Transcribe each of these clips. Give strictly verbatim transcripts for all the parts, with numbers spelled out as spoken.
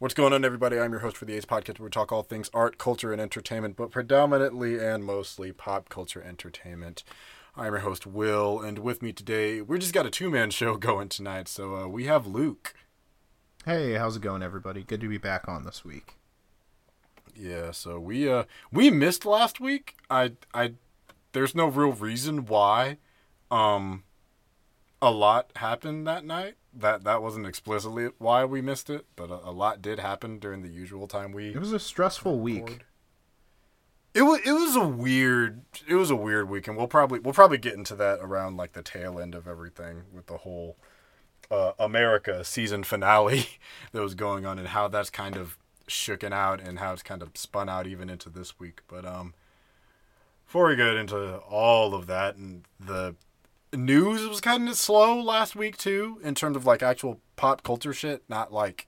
What's going on, everybody? I'm your host for the Ace Podcast, where we talk all things art, culture, and entertainment, but predominantly and mostly pop culture entertainment. I'm your host, Will, and with me today, we just got a two-man show going tonight, so uh, we have Luke. Hey, how's it going, everybody? Good to be back on this week. Yeah, so we uh, we missed last week. I I there's no real reason why. Um, a lot happened that night. That that wasn't explicitly why we missed it, but a, a lot did happen during the usual time we. It was a stressful record. week. It was it was a weird it was a weird week, and we'll probably we'll probably get into that around like the tail end of everything with the whole uh, America season finale that was going on and how that's kind of shooken out and how it's kind of spun out even into this week. But um, before we get into all of that and the. News was kind of slow last week too, in terms of like actual pop culture shit, not like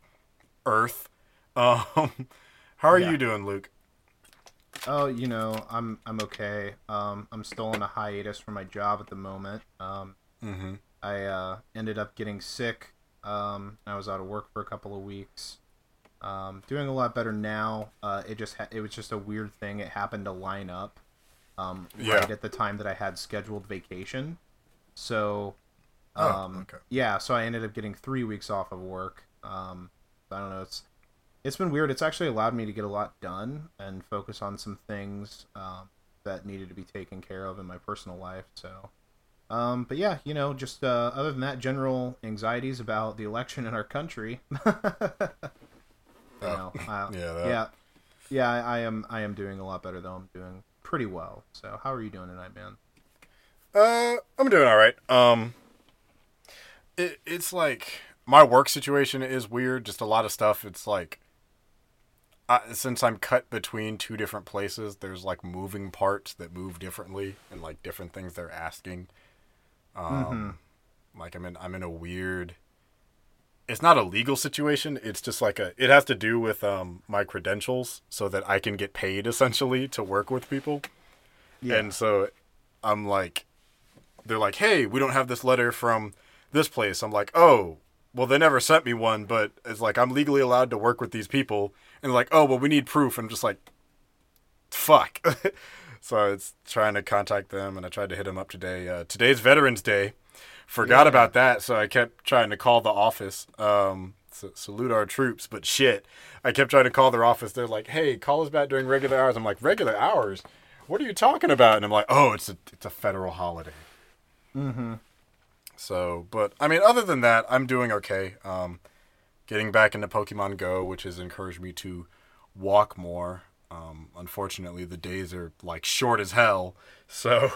Earth. Um, how are yeah. you doing, Luke? Oh, you know, I'm I'm okay. Um, I'm still on a hiatus from my job at the moment. Um, mm-hmm. I uh, ended up getting sick. Um, I was out of work for a couple of weeks. Um, doing a lot better now. Uh, it just ha- it was just a weird thing. It happened to line up um, yeah. right at the time that I had scheduled vacation. So, um, oh, okay. yeah, so I ended up getting three weeks off of work. Um, I don't know. It's, it's been weird. It's actually allowed me to get a lot done and focus on some things, um, that needed to be taken care of in my personal life. So, um, but yeah, you know, just, uh, other than that, general anxieties about the election in our country. you know, I, yeah, that... yeah, yeah, I, I am, I am doing a lot better though. I'm doing pretty well. So how are you doing tonight, man? Uh, I'm doing all right. Um, it, it's like my work situation is weird. Just a lot of stuff. It's like, I, since I'm cut between two different places, there's like moving parts that move differently and like different things they're asking. Um, mm-hmm. like I'm in, I'm in a weird, it's not a legal situation. It's just like a, it has to do with, um, my credentials so that I can get paid essentially to work with people. Yeah. And so I'm like, they're like, hey, we don't have this letter from this place. I'm like, oh, well, they never sent me one, but it's like, I'm legally allowed to work with these people. And like, oh, well, we need proof. I'm just like, fuck. So it's trying to contact them, and I tried to hit them up today. Uh, today's Veterans Day. Forgot yeah. about that, so I kept trying to call the office. Um, so, salute our troops, but shit. I kept trying to call their office. They're like, hey, call us back during regular hours. I'm like, regular hours? What are you talking about? And I'm like, oh, it's a, it's a federal holiday. Mm-hmm. So, but, I mean, other than that, I'm doing okay. Um, getting back into Pokemon Go, which has encouraged me to walk more. Um, unfortunately, the days are, like, short as hell. So,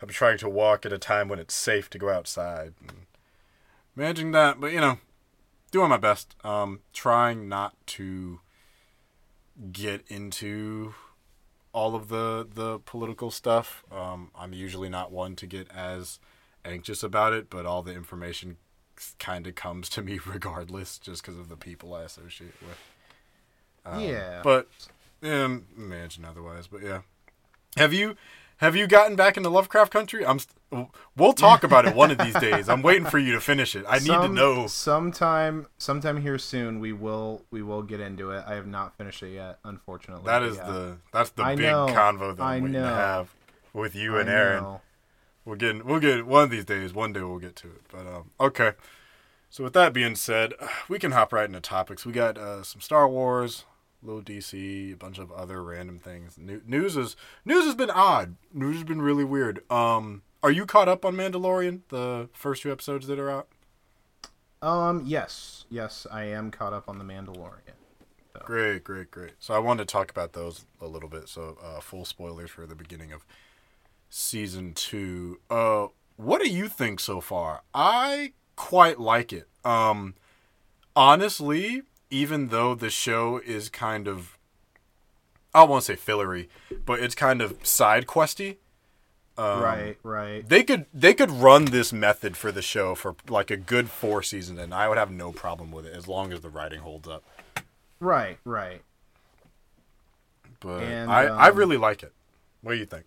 I'm trying to walk at a time when it's safe to go outside. And managing that, but, you know, doing my best. Um, trying not to get into all of the, the political stuff. Um, I'm usually not one to get as anxious about it, but all the information kind of comes to me regardless, just because of the people I associate with. Um, yeah. But, um, imagine otherwise, but yeah. Have you, have you gotten back into Lovecraft Country? I'm, st- we'll talk about it one of these days. I'm waiting for you to finish it. I Some, need to know. Sometime, sometime here soon, we will, we will get into it. I have not finished it yet, unfortunately. That is yeah. the, that's the I big know. convo that I'm waiting know. to have with you and I Aaron. Know. We'll get, we'll get one of these days. One day we'll get to it. But um, okay. So with that being said, we can hop right into topics. We got uh, some Star Wars, a little D C, a bunch of other random things. New- news is news has been odd. News has been really weird. Um, are you caught up on Mandalorian? The first two episodes that are out. Um. Yes. Yes, I am caught up on the Mandalorian. So. Great. Great. Great. So I wanted to talk about those a little bit. So uh, full spoilers for the beginning of season two. Uh, what do you think so far? I quite like it. Um, honestly, even though the show is kind of, I won't say fillery, but it's kind of side questy. Um, right, right. They could they could run this method for the show for like a good four seasons, and I would have no problem with it as long as the writing holds up. Right, right. But and, I um... I really like it. What do you think?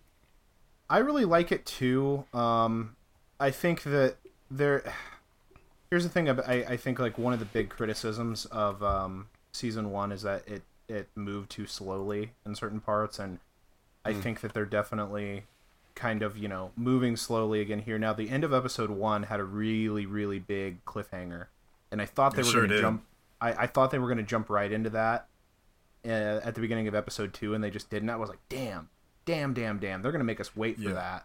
I really like it too. Um, I think that there. Here's the thing. I, I think like one of the big criticisms of um, season one is that it, it moved too slowly in certain parts, and I mm. think that they're definitely kind of, you know, moving slowly again here. Now, the end of episode one had a really, really big cliffhanger, and I thought they it were sure going to jump. I, I thought they were going to jump right into that uh, at the beginning of episode two, and they just didn't. I was like, damn, damn, damn, damn. They're going to make us wait for yeah. that.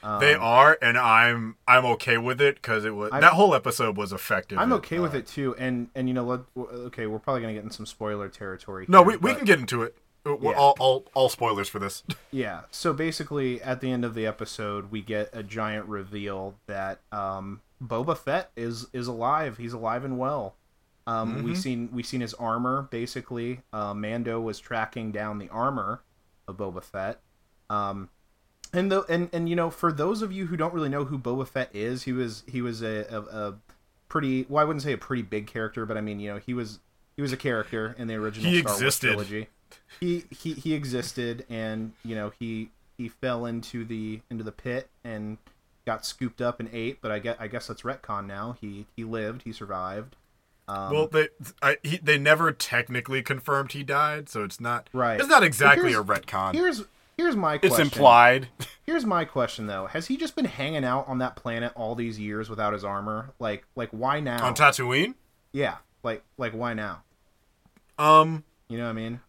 Um, they are, and I'm I'm okay with it because it was I'm, that whole episode was effective. I'm okay uh, with it too, and and you know, let, okay, we're probably going to get in some spoiler territory. No, here, we we but, can get into it. We're yeah. all, all all spoilers for this. Yeah. So basically, at the end of the episode, we get a giant reveal that um, Boba Fett is is alive. He's alive and well. Um, mm-hmm. We seen we seen his armor. Basically, uh, Mando was tracking down the armor of Boba Fett. Um, And though, and, and you know, for those of you who don't really know who Boba Fett is, he was he was a, a, a pretty well, I wouldn't say a pretty big character, but I mean, you know, he was he was a character in the original he Star existed. Wars trilogy. He he he existed, and you know, he he fell into the into the pit and got scooped up and ate. But I guess, I guess that's retcon now. He he lived. He survived. Um, well, they I, he, they never technically confirmed he died, so it's not right. It's not exactly a retcon. Here's Here's my question. It's implied. Here's my question, though. Has he just been hanging out on that planet all these years without his armor? Like, like why now? On Tatooine? Yeah. Like, like why now? Um. You know what I mean?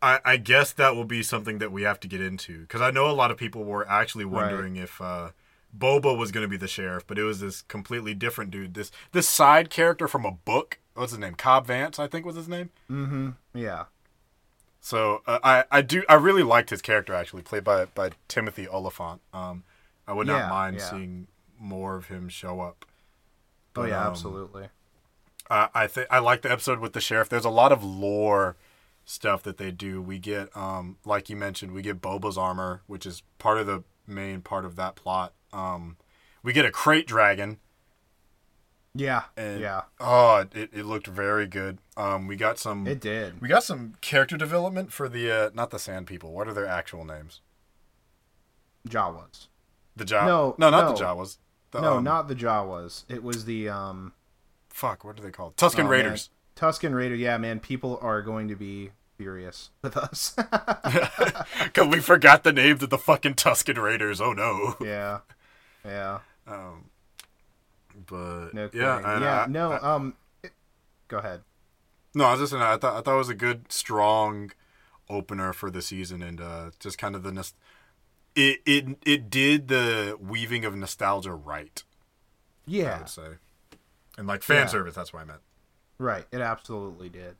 I, I guess that will be something that we have to get into. Because I know a lot of people were actually wondering right. if uh, Boba was going to be the sheriff. But it was this completely different dude. This this side character from a book. What's his name? Cobb Vanth, I think was his name? Mm-hmm. Yeah. So uh, I, I do I really liked his character, actually, played by by Timothy Oliphant. Um, I would not yeah, mind yeah. seeing more of him show up. But, oh yeah, um, absolutely. I I, th- I like the episode with the sheriff. There's a lot of lore stuff that they do. We get um like you mentioned, we get Boba's armor, which is part of the main part of that plot. Um, we get a crate dragon. Yeah, and, yeah. Oh, it, it looked very good. Um, we got some. It did. We got some character development for the uh, not the Sand People. What are their actual names? Jawas. The Jawas. No, no, not no. the Jawas. The, no, um, not the Jawas. It was the um. Fuck. What are they called? Tusken oh, Raiders. Man. Tusken Raider. Yeah, man. People are going to be furious with us. Because we forgot the names of the fucking Tusken Raiders. Oh no. Yeah. Yeah. Um. But no yeah, I, yeah, I, no. I, um, it, go ahead. No, I was just saying. I thought I thought it was a good, strong opener for the season, and uh, just kind of the nost- it it it did the weaving of nostalgia right. Yeah, I would say, and like fan yeah. service. That's what I meant. Right. It absolutely did.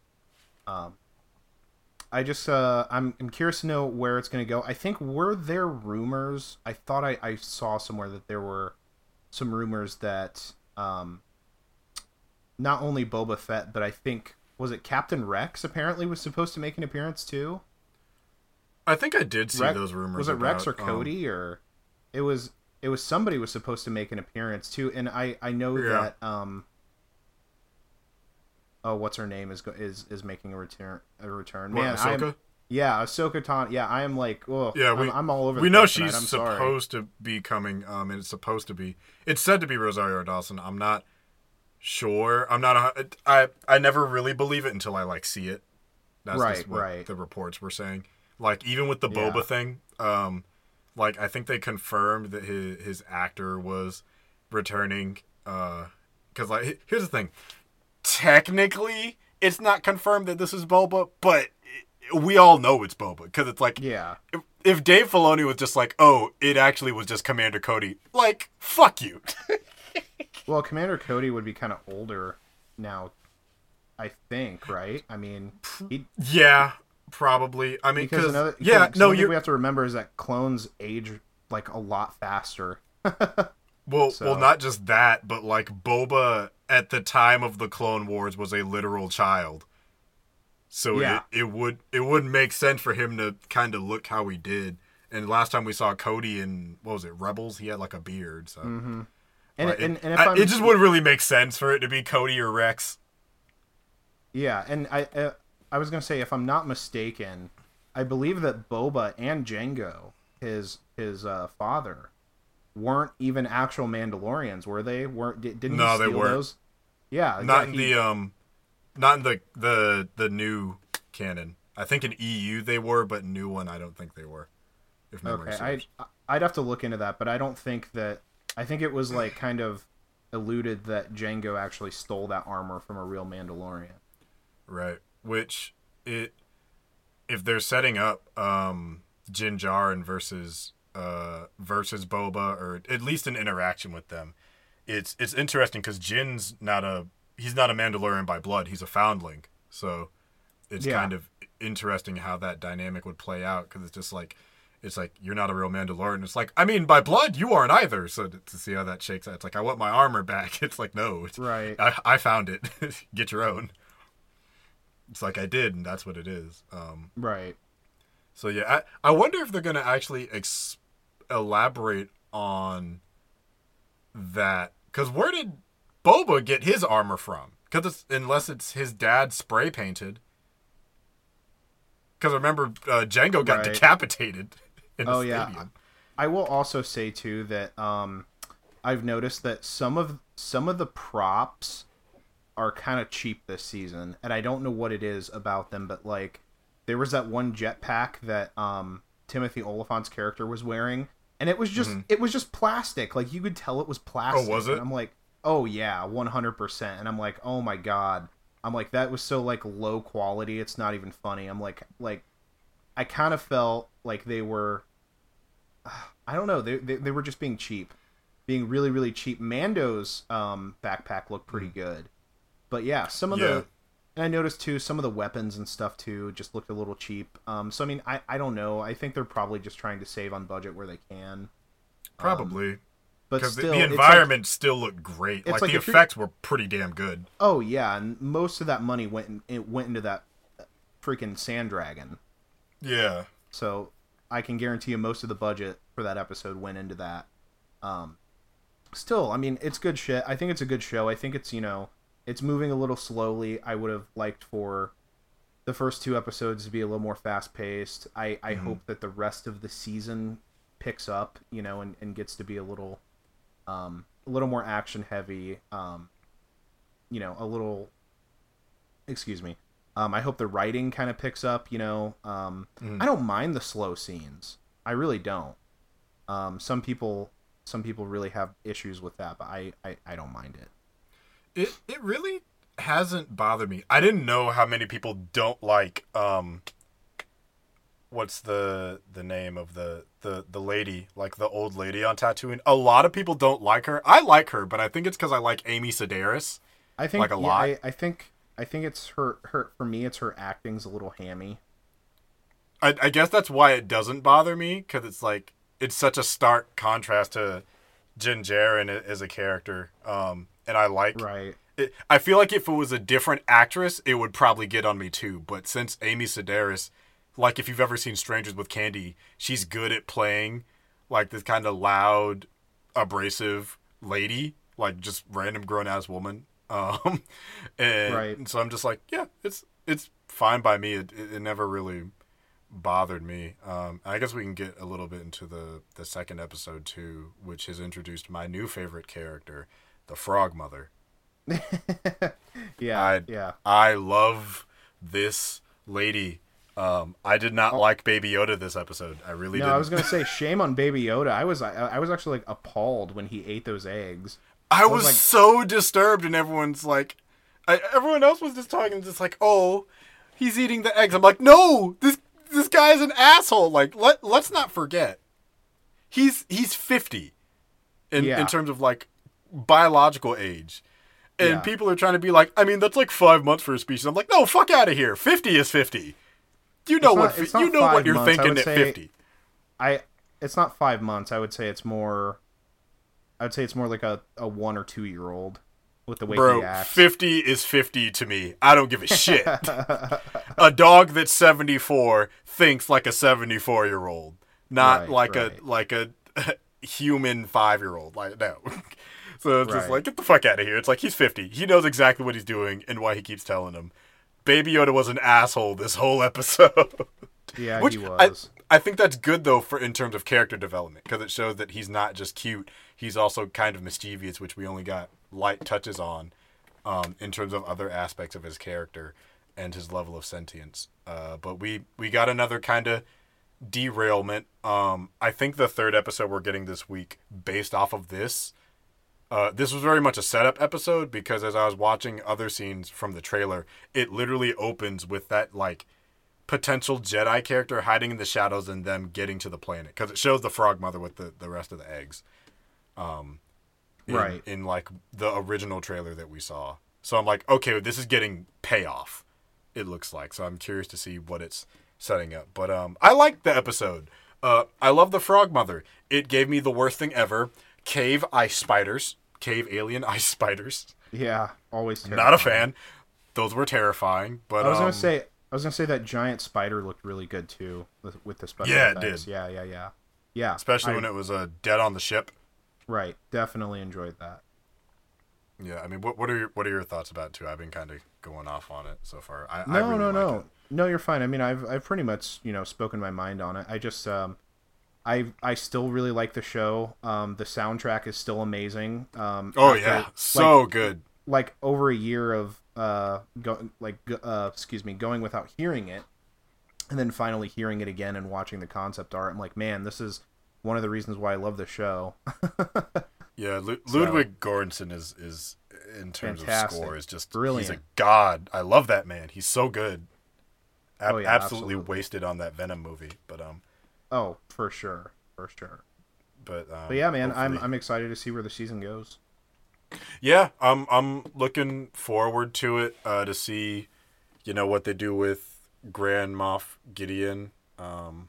Um, I just uh, I'm I'm curious to know where it's going to go. I think were there rumors? I thought I, I saw somewhere that there were. Some rumors that um, not only Boba Fett, but I think, was it Captain Rex apparently was supposed to make an appearance too? I think I did see Rex, those rumors. Was it about, Rex or Cody um, or it was it was somebody was supposed to make an appearance too? And I, I know yeah. that um, oh what's her name is is is making a return a return. What, Man, Ahsoka? I'm, yeah, Ahsoka Tano. Yeah, I am like, oh, yeah, we, I'm, I'm all over. We the know she's I'm supposed sorry. to be coming. Um, and it's supposed to be. It's said to be Rosario Dawson. I'm not sure. I'm not. A, I I never really believe it until I like see it. That's right, just what right. the reports were saying. Like even with the Boba yeah. thing, um, like I think they confirmed that his his actor was returning. Uh, because like here's the thing, technically it's not confirmed that this is Boba, but. We all know it's Boba because it's like, yeah. If, if Dave Filoni was just like, oh, it actually was just Commander Cody, like, fuck you. Well, Commander Cody would be kind of older now, I think, right? I mean, he, yeah, probably. I mean, because another, yeah, no, you we have to remember is that clones age like a lot faster. well, so. well, not just that, but like Boba at the time of the Clone Wars was a literal child. So yeah. it, it would it would make sense for him to kind of look how he did. And last time we saw Cody in, what was it, Rebels? He had like a beard. So mm-hmm. and, like, and, and if I, it just wouldn't really make sense for it to be Cody or Rex. Yeah, and I uh, I was going to say, if I'm not mistaken, I believe that Boba and Jango, his his uh, father, weren't even actual Mandalorians, were they? Weren't didn't no, he steal they weren't. those? Yeah, not yeah, he, in the um. Not in the the the new canon. I think in E U they were, but new one I don't think they were. If memory okay, serves. I'd, I'd have to look into that, but I don't think that. I think it was like kind of alluded that Jango actually stole that armor from a real Mandalorian. Right, which it if they're setting up um, Din Djarin versus uh, versus Boba, or at least an interaction with them, it's it's interesting because Jin's not a he's not a Mandalorian by blood; he's a foundling. So it's yeah. kind of interesting how that dynamic would play out because it's just like. It's like, you're not a real Mandalorian. It's like, I mean, by blood, you aren't either. So to see how that shakes out, it's like, I want my armor back. It's like, no. It's, right. I, I found it. Get your own. It's like, I did, and that's what it is. Um, right. So, yeah, I, I wonder if they're going to actually ex- elaborate on that. Because where did Boba get his armor from? Because unless it's his dad spray painted. Because remember, uh, Jango got right. decapitated. In oh, the yeah. stadium. I will also say, too, that um, I've noticed that some of some of the props are kind of cheap this season. And I don't know what it is about them, but, like, there was that one jetpack that um, Timothy Oliphant's character was wearing. And it was just mm-hmm. it was just plastic. Like, you could tell it was plastic. Oh, was it? And I'm like, oh, yeah, one hundred percent. And I'm like, oh, my God. I'm like, that was so, like, low quality, it's not even funny. I'm like, like, I kind of felt like they were, uh, I don't know, they, they they were just being cheap. Being really, really cheap. Mando's um, backpack looked pretty good. But, yeah, some of yeah. the, and I noticed, too, some of the weapons and stuff, too, just looked a little cheap. Um, so, I mean, I, I don't know. I think they're probably just trying to save on budget where they can. Probably. Um, Because the environment like, still looked great. Like, like the effects were pretty damn good. Oh, yeah. And most of that money went in, it went into that freaking sand dragon. Yeah. So I can guarantee you most of the budget for that episode went into that. Um, still, I mean, it's good shit. I think it's a good show. I think it's, you know, it's moving a little slowly. I would have liked for the first two episodes to be a little more fast-paced. I, I mm-hmm. hope that the rest of the season picks up, you know, and, and gets to be a little... Um, a little more action heavy, um, you know, a little, excuse me. Um, I hope the writing kind of picks up, you know, um, mm. I don't mind the slow scenes. I really don't. Um, some people, some people really have issues with that, but I, I, I don't mind it. It, it really hasn't bothered me. I didn't know how many people don't like, um, what's the the name of the, the, the lady, like the old lady on Tatooine? A lot of people don't like her. I like her, but I think it's because I like Amy Sedaris. I think like a yeah, lot. I, I think I think it's her, her for me it's her acting's a little hammy. I, I guess that's why it doesn't bother me, because it's like it's such a stark contrast to Din Djarin as a character. Um, and I like right. it. I feel like if it was a different actress, it would probably get on me too. But since Amy Sedaris. Like, if you've ever seen Strangers with Candy, she's good at playing, like, this kind of loud, abrasive lady. Like, just random grown-ass woman. Um, and right. so I'm just like, yeah, it's it's fine by me. It, it, it never really bothered me. Um, I guess we can get a little bit into the, the second episode, too, which has introduced my new favorite character, the Frog Mother. yeah, I, yeah. I love this lady. Um, I did not oh. like Baby Yoda this episode. I really didn't. No, I was going to say, shame on Baby Yoda. I was I, I was actually, like, appalled when he ate those eggs. I, I was, was like... so disturbed, and everyone's like... I, everyone else was just talking, just like, oh, he's eating the eggs. I'm like, no, this this guy's an asshole. Like, let, let's not forget. He's he's fifty in, yeah. in terms of, like, biological age. And yeah. people are trying to be like, I mean, that's like five months for a species. I'm like, no, fuck out of here. fifty is fifty. You know what you know what you're thinking at fifty. I it's not five months. I would say it's more. I would say it's more like a, a one or two year old with the way he acts. Bro, fifty is fifty to me. I don't give a shit. A dog that's seventy four thinks like a seventy four year old, not like a like a human five year old. Like no. So it's just like, get the fuck out of here. It's like, he's fifty. He knows exactly what he's doing and why he keeps telling him. Baby Yoda was an asshole this whole episode. Yeah, Which he was. I, I think that's good, though, for in terms of character development, because it shows that he's not just cute. He's also kind of mischievous, which we only got light touches on. um, in terms of other aspects of his character and his level of sentience. Uh, but we, we got another kind of derailment. Um, I think the third episode we're getting this week, based off of this, uh, this was very much a setup episode, because as I was watching other scenes from the trailer, it literally opens with that, like, potential Jedi character hiding in the shadows and them getting to the planet, because it shows the frog mother with the, the rest of the eggs. Um, in, right. In, like, the original trailer that we saw. So I'm like, okay, this is getting payoff, it looks like. So I'm curious to see what it's setting up. But um, I liked the episode. Uh, I love the frog mother. It gave me the worst thing ever. Cave ice spiders. Cave alien ice spiders. Yeah, always terrifying. Not a fan. Those were terrifying. But I was um, going to say... I was going to say that giant spider looked really good, too, with, with the special effects. Yeah, it did. Yeah, yeah, yeah. yeah. Especially I, when it was uh, dead on the ship. Right. Definitely enjoyed that. Yeah, I mean, what what are your, what are your thoughts about it, too? I've been kind of going off on it so far. I, no, I really no, like no. It. No, you're fine. I mean, I've I've pretty much, you know, spoken my mind on it. I just, um, I I still really like the show. Um, the soundtrack is still amazing. Um, oh, after, yeah. So like, good. Like, over a year of... Uh, go, like, uh, excuse me, going without hearing it, and then finally hearing it again and watching the concept art, I'm like, man, this is one of the reasons why I love the show. yeah, Lu- Ludwig so, Göransson is, is in terms fantastic. of score is just brilliant. He's a god. I love that man. He's so good. A- oh, yeah, absolutely, absolutely wasted on that Venom movie, but um. Oh, for sure, for sure. But um, but yeah, man, hopefully... I'm I'm excited to see where the season goes. Yeah, I'm I'm looking forward to it, uh, to see, you know, what they do with Grand Moff Gideon, um,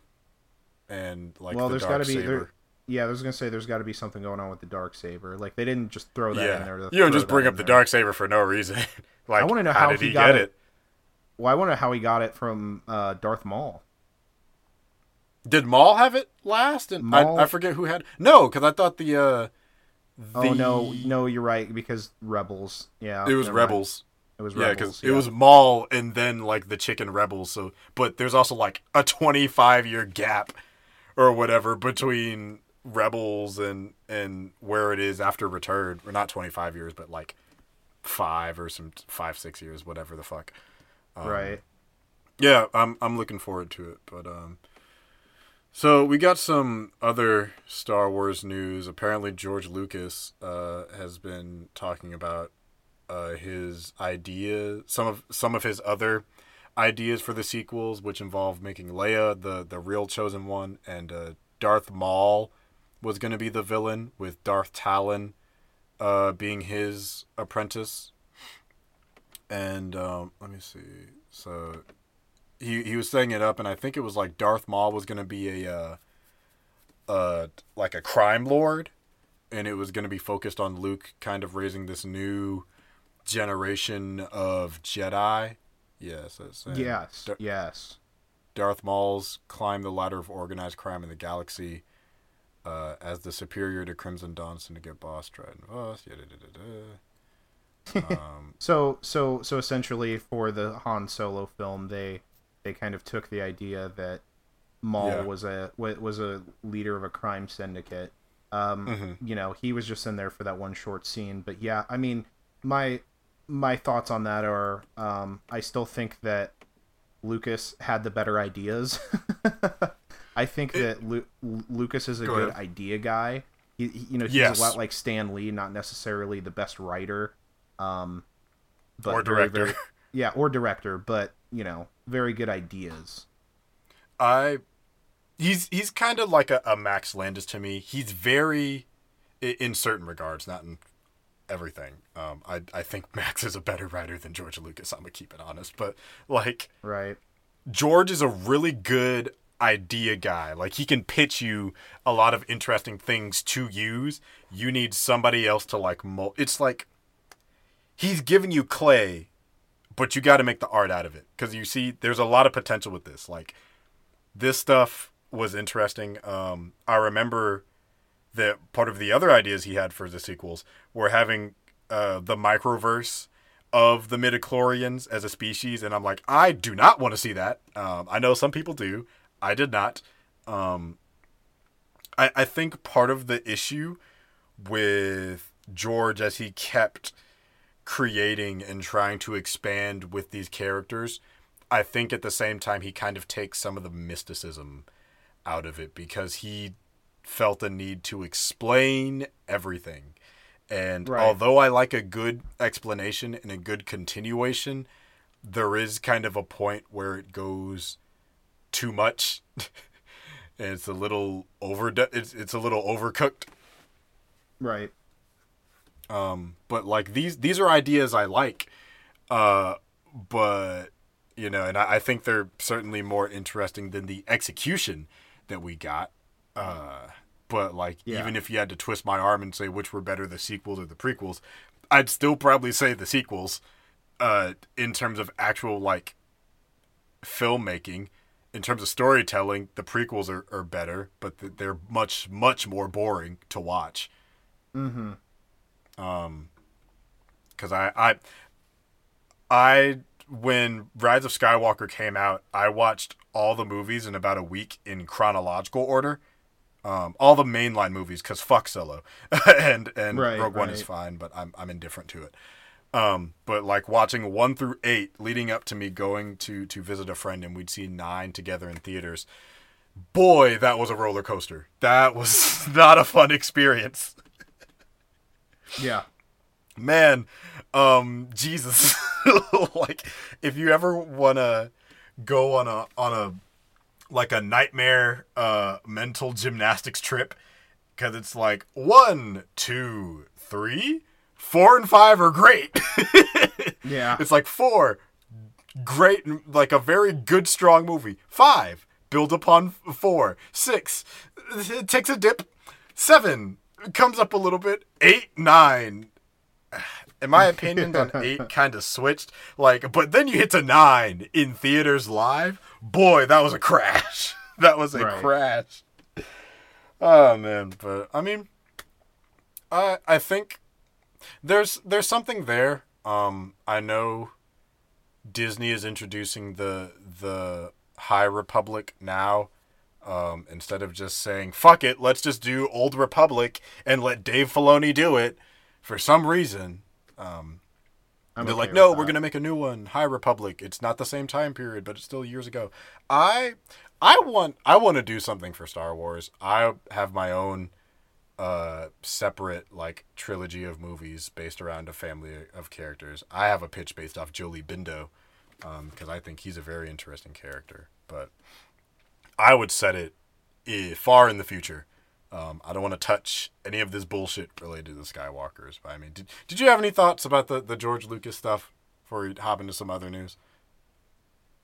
and like well, the there's Dark gotta Saber. Be, there, yeah, I was gonna say there's got to be something going on with the Dark Saber. Like they didn't just throw that yeah. in there. You don't just bring up the Dark Saber for no reason. Like, I want to know how, how did he, he got get it? it. Well, I want to know how he got it from uh, Darth Maul. Did Maul have it last? And Maul... I, I forget who had. No, because I thought the. Uh, The... Oh, no, no, you're right, because Rebels, yeah. It was Rebels. Right. It was Rebels, yeah. because yeah. It was Maul and then, like, the Chicken Rebels, so, but there's also, like, a twenty-five-year gap or whatever between Rebels and, and where it is after Return, or not twenty-five years, but, like, five or some five, six years, whatever the fuck. Um, right. Yeah, I'm I'm looking forward to it, but... um. So we got some other Star Wars news. Apparently George Lucas uh, has been talking about uh, his idea, some of some of his other ideas for the sequels, which involve making Leia the, the real chosen one, and uh, Darth Maul was going to be the villain, with Darth Talon uh, being his apprentice. And um, let me see. So... He he was setting it up, and I think it was like Darth Maul was gonna be a, uh, uh, like a crime lord, and it was gonna be focused on Luke, kind of raising this new generation of Jedi. Yes, that's it. Yes, Dar- yes. Darth Maul's climbed the ladder of organized crime in the galaxy, uh, as the superior to Crimson Dawn Syndicate boss Dryden Voss. Um, so so so essentially, for the Han Solo film, they. They kind of took the idea that Maul yeah. was a was a leader of a crime syndicate. Um, mm-hmm. You know, he was just in there for that one short scene. But yeah, I mean, my my thoughts on that are, um, I still think that Lucas had the better ideas. I think it, that Lu- Lucas is a go good ahead. idea guy. He, he, you know, he's yes. a lot like Stan Lee, not necessarily the best writer, um, but or director. Very, very, yeah, or director, but you know. Very good ideas. I, he's he's kind of like a, a Max Landis to me. He's very, in certain regards, not in everything. Um, I I think Max is a better writer than George Lucas. I'm gonna keep it honest, but like, right. George is a really good idea guy. Like he can pitch you a lot of interesting things to use. You need somebody else to like mold. It's like, he's giving you clay. But you got to make the art out of it, because you see there's a lot of potential with this. Like, this stuff was interesting. Um, I remember that part of the other ideas he had for the sequels were having uh, the microverse of the midichlorians as a species. And I'm like, I do not want to see that. Um, I know some people do. I did not. Um, I, I think part of the issue with George as he kept... creating and trying to expand with these characters, I think at the same time he kind of takes some of the mysticism out of it because he felt the need to explain everything. And right. although I like a good explanation and a good continuation, there is kind of a point where it goes too much. And it's a little over it's it's a little overcooked. Right. Um, but like these these are ideas I like. Uh, but you know, and I, I think they're certainly more interesting than the execution that we got. Uh, but like yeah. even if you had to twist my arm and say which were better, the sequels or the prequels, I'd still probably say the sequels, uh, in terms of actual like filmmaking. In terms of storytelling, the prequels are, are better, but they're much, much more boring to watch. Mm-hmm. Um, because I, I, I, when Rise of Skywalker came out, I watched all the movies in about a week in chronological order. Um, all the mainline movies, because fuck Solo, and and right, Rogue right. One is fine, but I'm I'm indifferent to it. Um, but like watching one through eight leading up to me going to, to visit a friend, and we'd see nine together in theaters. Boy, that was a roller coaster. That was not a fun experience. Yeah, man. Um, Jesus. Like if you ever want to go on a, on a, like a nightmare, uh, mental gymnastics trip. Cause it's like one, two, three, Four and five are great. Yeah. It's like four, great, like a very good, strong movie. Five, build upon four. Six, it takes a dip. Seven, comes up a little bit. Eight, nine. In my opinion, on eight kind of switched. Like, but then you hit to nine in theaters live. Boy, that was a crash. That was a right. crash. Oh, man. But, I mean, I, I think... There's there's something there. Um, I know Disney is introducing the the High Republic now. Um, instead of just saying fuck it, let's just do Old Republic and let Dave Filoni do it. For some reason, um, they're okay like, no, that. We're gonna make a new one, High Republic. It's not the same time period, but it's still years ago. I I want I want to do something for Star Wars. I have my own. Uh, separate like trilogy of movies based around a family of characters. I have a pitch based off Jolie Bindo, um, because I think he's a very interesting character. But I would set it eh, far in the future. Um, I don't want to touch any of this bullshit related to the Skywalkers. But I mean, did did you have any thoughts about the the George Lucas stuff before we hop into some other news?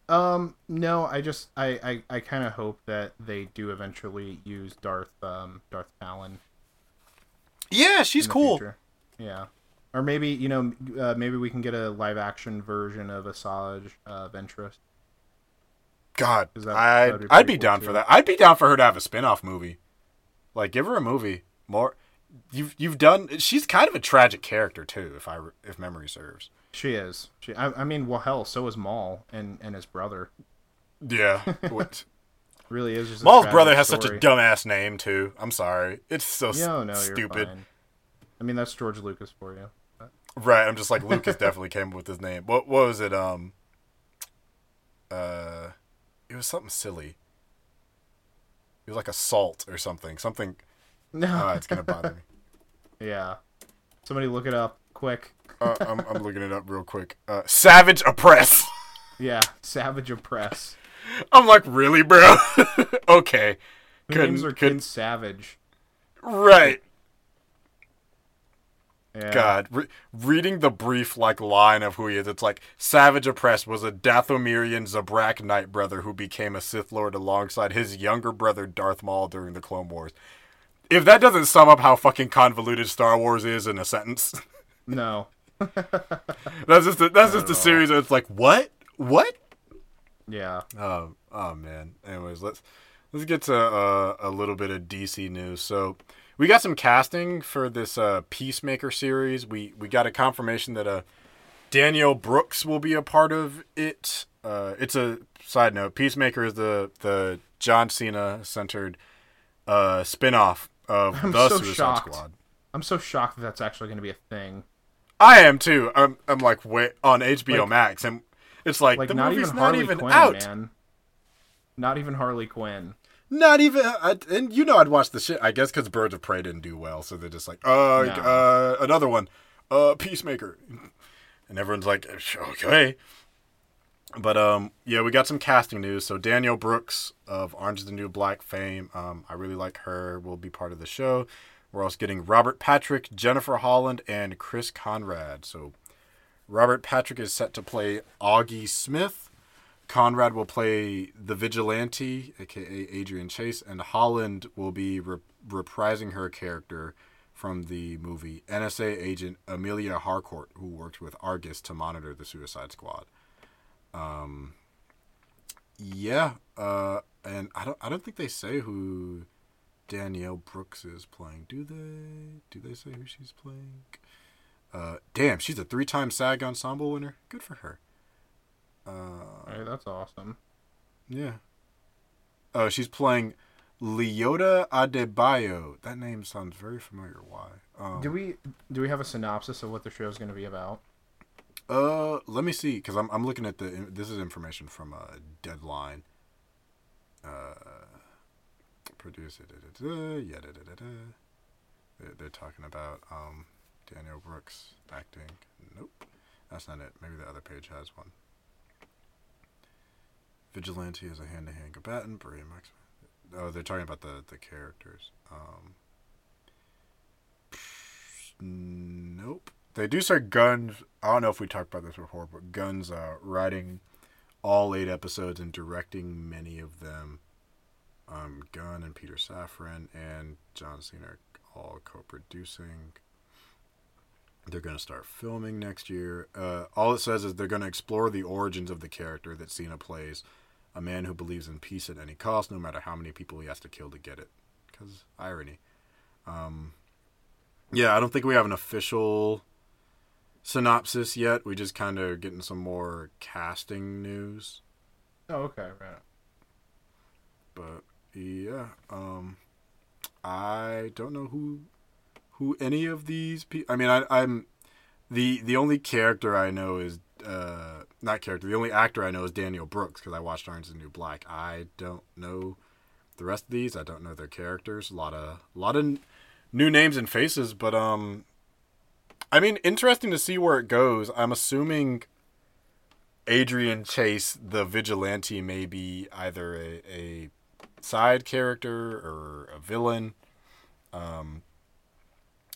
Um, no, I just I I, I kind of hope that they do eventually use Darth um Darth Talon. Yeah, she's cool. Future. Yeah. Or maybe, you know, uh, maybe we can get a live-action version of Asajj uh, Ventress. God, that, I, I'd, I'd be cool down too. For that. I'd be down for her to have a spin-off movie. Like, give her a movie. More, You've you've done... She's kind of a tragic character, too, if I if memory serves. She is. She. I, I mean, well, hell, so is Maul and, and his brother. Yeah. What? Really is just Maul's brother has story. Such a dumbass name too. I'm sorry, it's so no, no, stupid. I mean, that's George Lucas for you, but... right? I'm just like Lucas definitely came up with his name. What, what was it? Um, uh, it was something silly. It was like assault or something. Something. No, uh, it's gonna bother me. Yeah, somebody look it up quick. uh, I'm I'm looking it up real quick. Uh, Savage Oppress. Yeah, Savage Oppress. I'm like, really, bro? Okay. Who couldn't, names their couldn't... kids Savage? Right. Yeah. God. Re- reading the brief, like, line of who he is, it's like, Savage Oppress was a Dathomirian Zabrak Knight brother who became a Sith Lord alongside his younger brother Darth Maul during the Clone Wars. If that doesn't sum up how fucking convoluted Star Wars is in a sentence. No. That's just a, that's just a series where it's like, what? What? Yeah. Oh, oh man. Anyways, let's let's get to uh, a little bit of D C news. So we got some casting for this uh, Peacemaker series. We we got a confirmation that uh, Danielle Brooks will be a part of it. Uh, it's a side note. Peacemaker is the the John Cena centered uh, spinoff of I'm the so Suicide shocked. Squad. I'm so shocked that that's actually going to be a thing. I am too. I'm I'm like wait on H B O like, Max, and it's like, like the not movie's even not even Quinn, out. Man. Not even Harley Quinn. Not even, I, and you know, I'd watch the shit. I guess because Birds of Prey didn't do well, so they're just like, uh, no. uh, another one, uh, Peacemaker, and everyone's like, okay. But um, yeah, we got some casting news. So Danielle Brooks of Orange is the New Black fame, um, I really like her. Will be part of the show. We're also getting Robert Patrick, Jennifer Holland, and Chris Conrad. So Robert Patrick is set to play Augie Smith. Conrad will play the vigilante, aka Adrian Chase, and Holland will be re- reprising her character from the movie N S A agent Amelia Harcourt, who worked with Argus to monitor the Suicide Squad. Um, yeah, uh, and I don't, I don't think they say who Danielle Brooks is playing. Do they? Do they say who she's playing? Uh, damn, she's a three-time SAG Ensemble winner. Good for her. Uh, hey, that's awesome. Yeah. Oh, uh, she's playing Leota Adebayo. That name sounds very familiar. Why? Um, do we do we have a synopsis of what the show is going to be about? Uh, let me see, because I'm I'm looking at the. This is information from uh, Deadline. Uh, producer. Da, da, da, yeah, da, da, da, da. They're, they're talking about um Danielle Brooks acting. Nope, that's not it. Maybe the other page has one. Vigilante is a hand-to-hand combatant. Brave Max. Oh, they're talking about the, the characters. Um, nope. They do say Guns. I don't know if we talked about this before, but Guns uh, writing all eight episodes and directing many of them. Um, Gunn and Peter Safran and John Cena are all co-producing. They're going to start filming next year. Uh, all it says is they're going to explore the origins of the character that Cena plays. A man who believes in peace at any cost, no matter how many people he has to kill to get it. Because irony. Um, yeah, I don't think we have an official synopsis yet. We just kind of getting some more casting news. Oh, okay. Right. But, yeah. Um, I don't know who... Who any of these people... I mean, I, I'm... The the only character I know is... Uh, not character. The only actor I know is Danielle Brooks, because I watched Orange is the New Black. I don't know the rest of these. I don't know their characters. A lot of, a lot of new names and faces, but... um, I mean, interesting to see where it goes. I'm assuming Adrian Chase, the vigilante, may be either a, a side character or a villain. Um...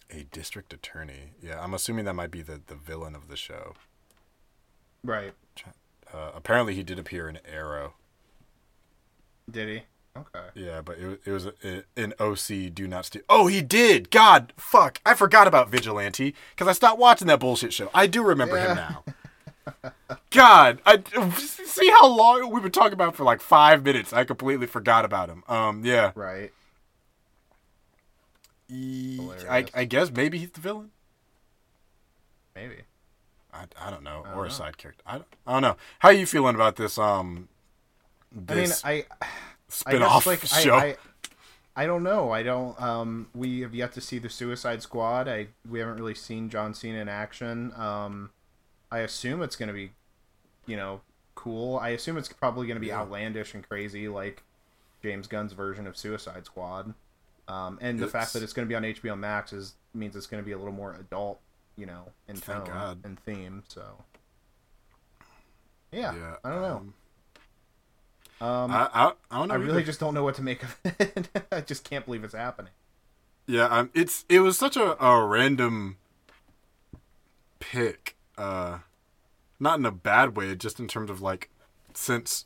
A district attorney. Yeah, I'm assuming that might be the, the villain of the show. Right. Uh, apparently he did appear in Arrow. Did he? Okay. Yeah, but it, it was in O C Do Not Steal. Oh, he did! God, fuck. I forgot about Vigilante because I stopped watching that bullshit show. I do remember yeah. him now. God, I see how long we've been talking about for like five minutes. I completely forgot about him. Um, yeah. Right. I, I guess maybe he's the villain. Maybe. I, I don't know. I don't or a know. Side character. I don't, I don't know. How are you feeling about this? Um, this I mean, I spin-off I guess, like, show. I, I, I don't know. I don't. Um, we have yet to see the Suicide Squad. I we haven't really seen John Cena in action. Um, I assume it's going to be, you know, cool. I assume it's probably going to be yeah. outlandish and crazy, like James Gunn's version of Suicide Squad. Um, and the it's, fact that it's going to be on H B O Max is means it's going to be a little more adult, you know, in tone God. and theme. So, yeah, yeah I don't um, know. Um, I, I, I don't know. I really either. just don't know what to make of it. I just can't believe it's happening. Yeah, um, it's it was such a, a random pick, uh, not in a bad way, just in terms of like since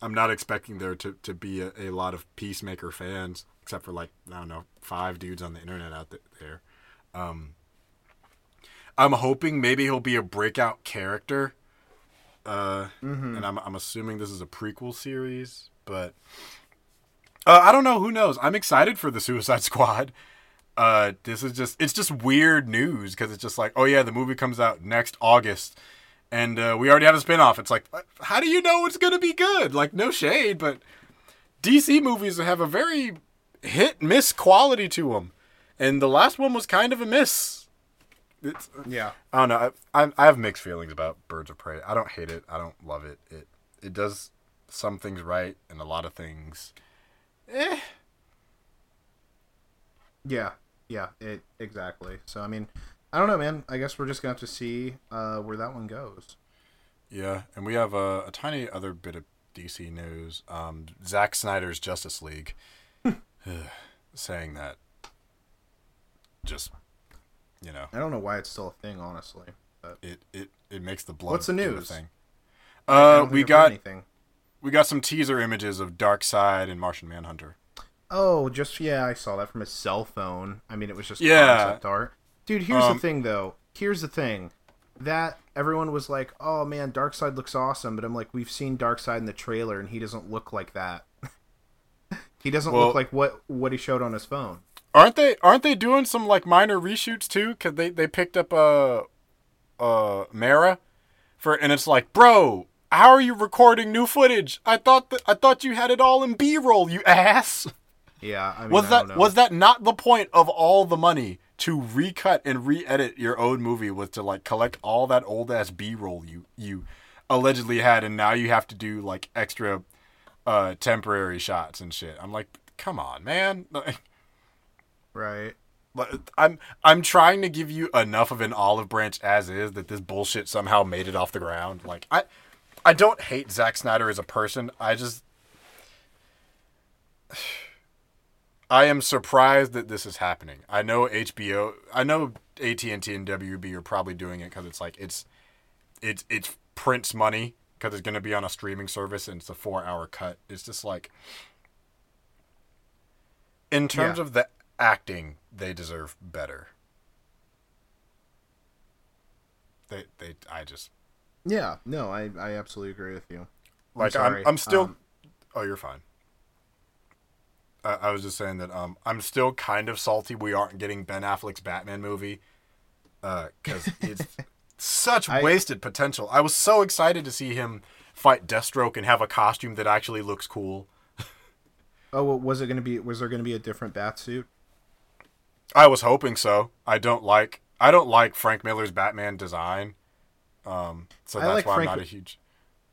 I'm not expecting there to to be a, a lot of Peacemaker fans. Except for like, I don't know, five dudes on the internet out there. Um, I'm hoping maybe he'll be a breakout character. Uh, mm-hmm. And I'm I'm assuming this is a prequel series. But uh, I don't know. Who knows? I'm excited for the Suicide Squad. Uh, this is just, it's just weird news. Because it's just like, oh yeah, the movie comes out next August. And uh, we already have a spinoff. It's like, how do you know it's going to be good? Like, no shade. But D C movies have a very... hit miss quality to them, and the last one was kind of a miss. It's, yeah. I don't know. I, I I have mixed feelings about Birds of Prey. I don't hate it. I don't love it. It it does some things right and a lot of things, eh. Yeah. Yeah. It exactly. So I mean, I don't know, man. I guess we're just gonna have to see uh, where that one goes. Yeah, and we have a, a tiny other bit of D C news. Um, Zack Snyder's Justice League. Saying that, just, you know, I don't know why it's still a thing, honestly. But it it, it makes the blood. What's the news? The thing. Uh, we got anything. We got some teaser images of Darkseid and Martian Manhunter. Oh, just yeah, I saw that from his cell phone. I mean, it was just yeah. concept art. Dude, here's um, the thing, though. Here's the thing. That everyone was like, "Oh man, Darkseid looks awesome," but I'm like, we've seen Darkseid in the trailer, and he doesn't look like that. He doesn't well, look like what, what he showed on his phone. Aren't they aren't they doing some like minor reshoots too? Cause they, they picked up a uh, uh, Mara for, and it's like, bro, how are you recording new footage? I thought that I thought you had it all in B-roll, you ass. Yeah, I mean, was I that don't know. was that not the point of all the money to recut and re-edit your own movie was to like collect all that old ass B-roll you you allegedly had, and now you have to do like extra. Uh, temporary shots and shit. I'm like, come on, man. Right. I'm I'm trying to give you enough of an olive branch as is that this bullshit somehow made it off the ground. Like, I I don't hate Zack Snyder as a person. I just I am surprised that this is happening. I know H B O. I know A T and T and W B are probably doing it because it's like it's it's it's Prince money. Because it's going to be on a streaming service and it's a four-hour cut. It's just like, in terms yeah. of the acting, they deserve better. They, they, I just. Yeah, no, I, I absolutely agree with you. Like, I'm, I'm, I'm still. Um, oh, you're fine. I, I was just saying that um, I'm still kind of salty we aren't getting Ben Affleck's Batman movie, uh, because it's. Such I, wasted potential. I was so excited to see him fight Deathstroke and have a costume that actually looks cool. Oh, well, was it going to be? Was there going to be a different bat suit? I was hoping so. I don't like. I don't like Frank Miller's Batman design. Um, so that's like why Frank, I'm not a huge.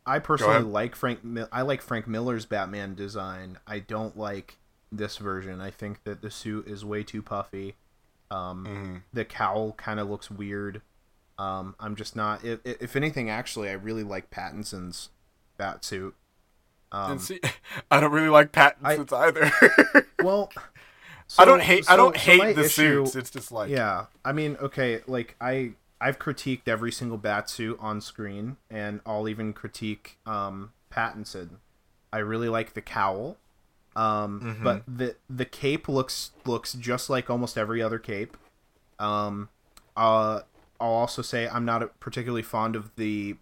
I personally like Frank. I like Frank Miller's Batman design. I don't like this version. I think that the suit is way too puffy. Um, mm-hmm. The cowl kind of looks weird. Um, I'm just not. If, if anything, actually, I really like Pattinson's bat suit. Um, and see, I don't really like Pattinson's I, either. Well, so, I don't hate. So, I don't so hate the issue, suits. It's just like, yeah. I mean, okay, like I I've critiqued every single bat suit on screen, and I'll even critique um, Pattinson. I really like the cowl, um, mm-hmm. but the the cape looks looks just like almost every other cape. Um, uh. I'll also say I'm not particularly fond of the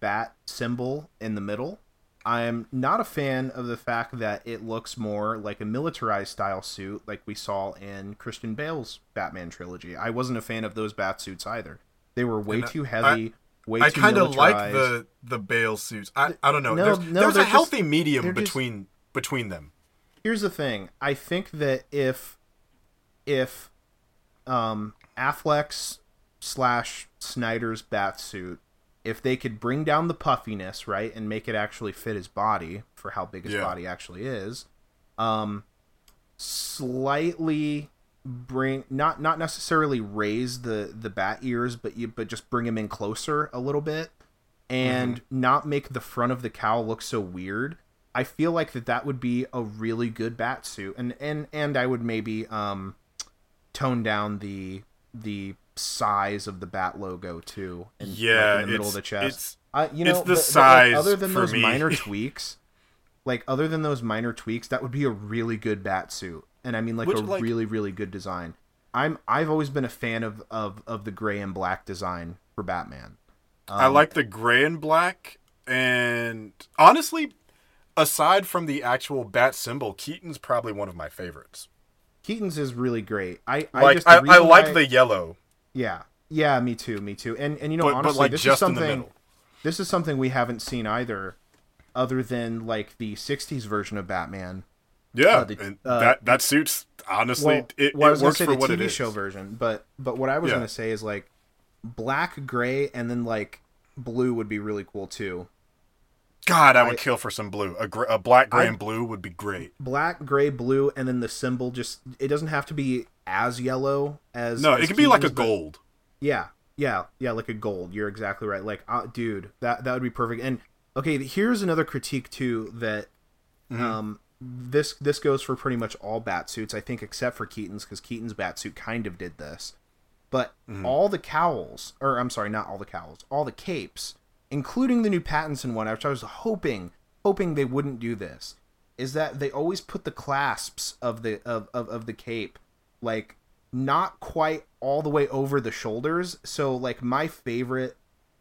bat symbol in the middle. I'm not a fan of the fact that it looks more like a militarized style suit like we saw in Christian Bale's Batman trilogy. I wasn't a fan of those bat suits either. They were way and too heavy, I, way I too militarized. I kind of like the, the Bale suits. I, I don't know. No, there's no, there's a healthy just, medium between just, between them. Here's the thing. I think that if, if um, Affleck's slash Snyder's bat suit, if they could bring down the puffiness, right, and make it actually fit his body for how big his yeah. body actually is, um, slightly bring not not necessarily raise the the bat ears, but you but just bring him in closer a little bit, and mm-hmm. not make the front of the cowl look so weird. I feel like that that would be a really good bat suit, and and and I would maybe um tone down the the size of the bat logo too, and yeah, like in the middle of the chest. It's, I, you know, it's the but, size. But like, other than for those me. minor tweaks, like other than those minor tweaks, that would be a really good bat suit. And I mean, like Which, a like, really, really good design. I'm I've always been a fan of of of the gray and black design for Batman. Um, I like the gray and black, and honestly, aside from the actual bat symbol, Keaton's probably one of my favorites. Keaton's is really great. I I like just, I, I like I, the yellow. Yeah, yeah, me too, me too. And and you know, but, honestly, but like this is something. This is something we haven't seen either, other than like the sixties version of Batman. Yeah, uh, the, and uh, that that suits honestly. Well, it, well, it I was works gonna say for the what T V it is. Show version, but but what I was yeah. gonna say is like black, gray, and then like blue would be really cool too. God, I would I, kill for some blue. A, gr- a black, gray, I, and blue would be great. Black, gray, blue, and then the symbol just... It doesn't have to be as yellow as... No, as it can be like a gold. Yeah, yeah, yeah, like a gold. You're exactly right. Like, uh, dude, that, that would be perfect. And, okay, here's another critique, too, that... Mm-hmm. Um, this this goes for pretty much all batsuits, I think, except for Keaton's, because Keaton's batsuit kind of did this. But mm-hmm. all the cowls... Or, I'm sorry, not all the cowls. All the capes... including the new Pattinson one, which I was hoping, hoping they wouldn't do this, is that they always put the clasps of the of, of, of the cape, like, not quite all the way over the shoulders. So, like, my favorite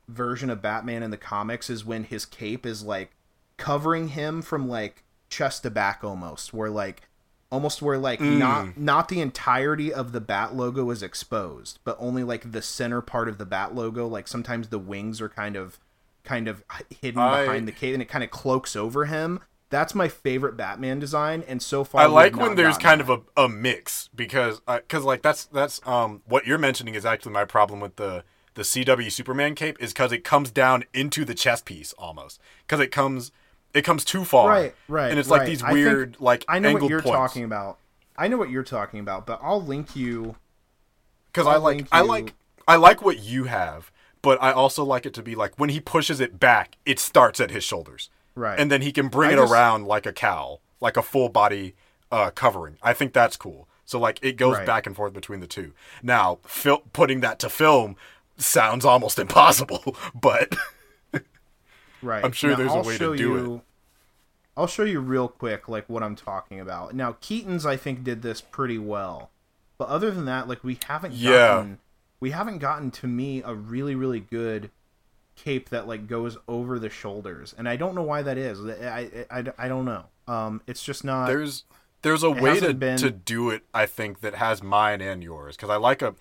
version of Batman in the comics is when his cape is, like, covering him from, like, chest to back almost, where, like, almost where, like, mm. not not the entirety of the bat logo is exposed, but only, like, the center part of the bat logo. Like, sometimes the wings are kind of... kind of hidden I, behind the cape, and it kind of cloaks over him. That's my favorite Batman design, and so far I like when there's kind that. of a, a mix, because because uh, like that's that's um what you're mentioning is actually my problem with the the C W Superman cape, is because it comes down into the chest piece almost, because it comes it comes too far, right? Right, and it's right. like these weird I think, like I know what you're points. talking about. I know what you're talking about, but I'll link you because I like I like I like what you have. But I also like it to be like when he pushes it back, it starts at his shoulders. Right. And then he can bring I it just, around like a cowl, like a full body uh, covering. I think that's cool. So like it goes right. back and forth between the two. Now, fil- putting that to film sounds almost impossible, but right. I'm sure now, there's I'll a way to do you, it. I'll show you real quick like what I'm talking about. Now, Keaton's I think did this pretty well. But other than that, like we haven't yeah. gotten We haven't gotten, to me, a really, really good cape that, like, goes over the shoulders. And I don't know why that is. I, I, I don't know. Um, it's just not... There's there's a way to, been... to do it, I think, that has mine and yours. Because I like a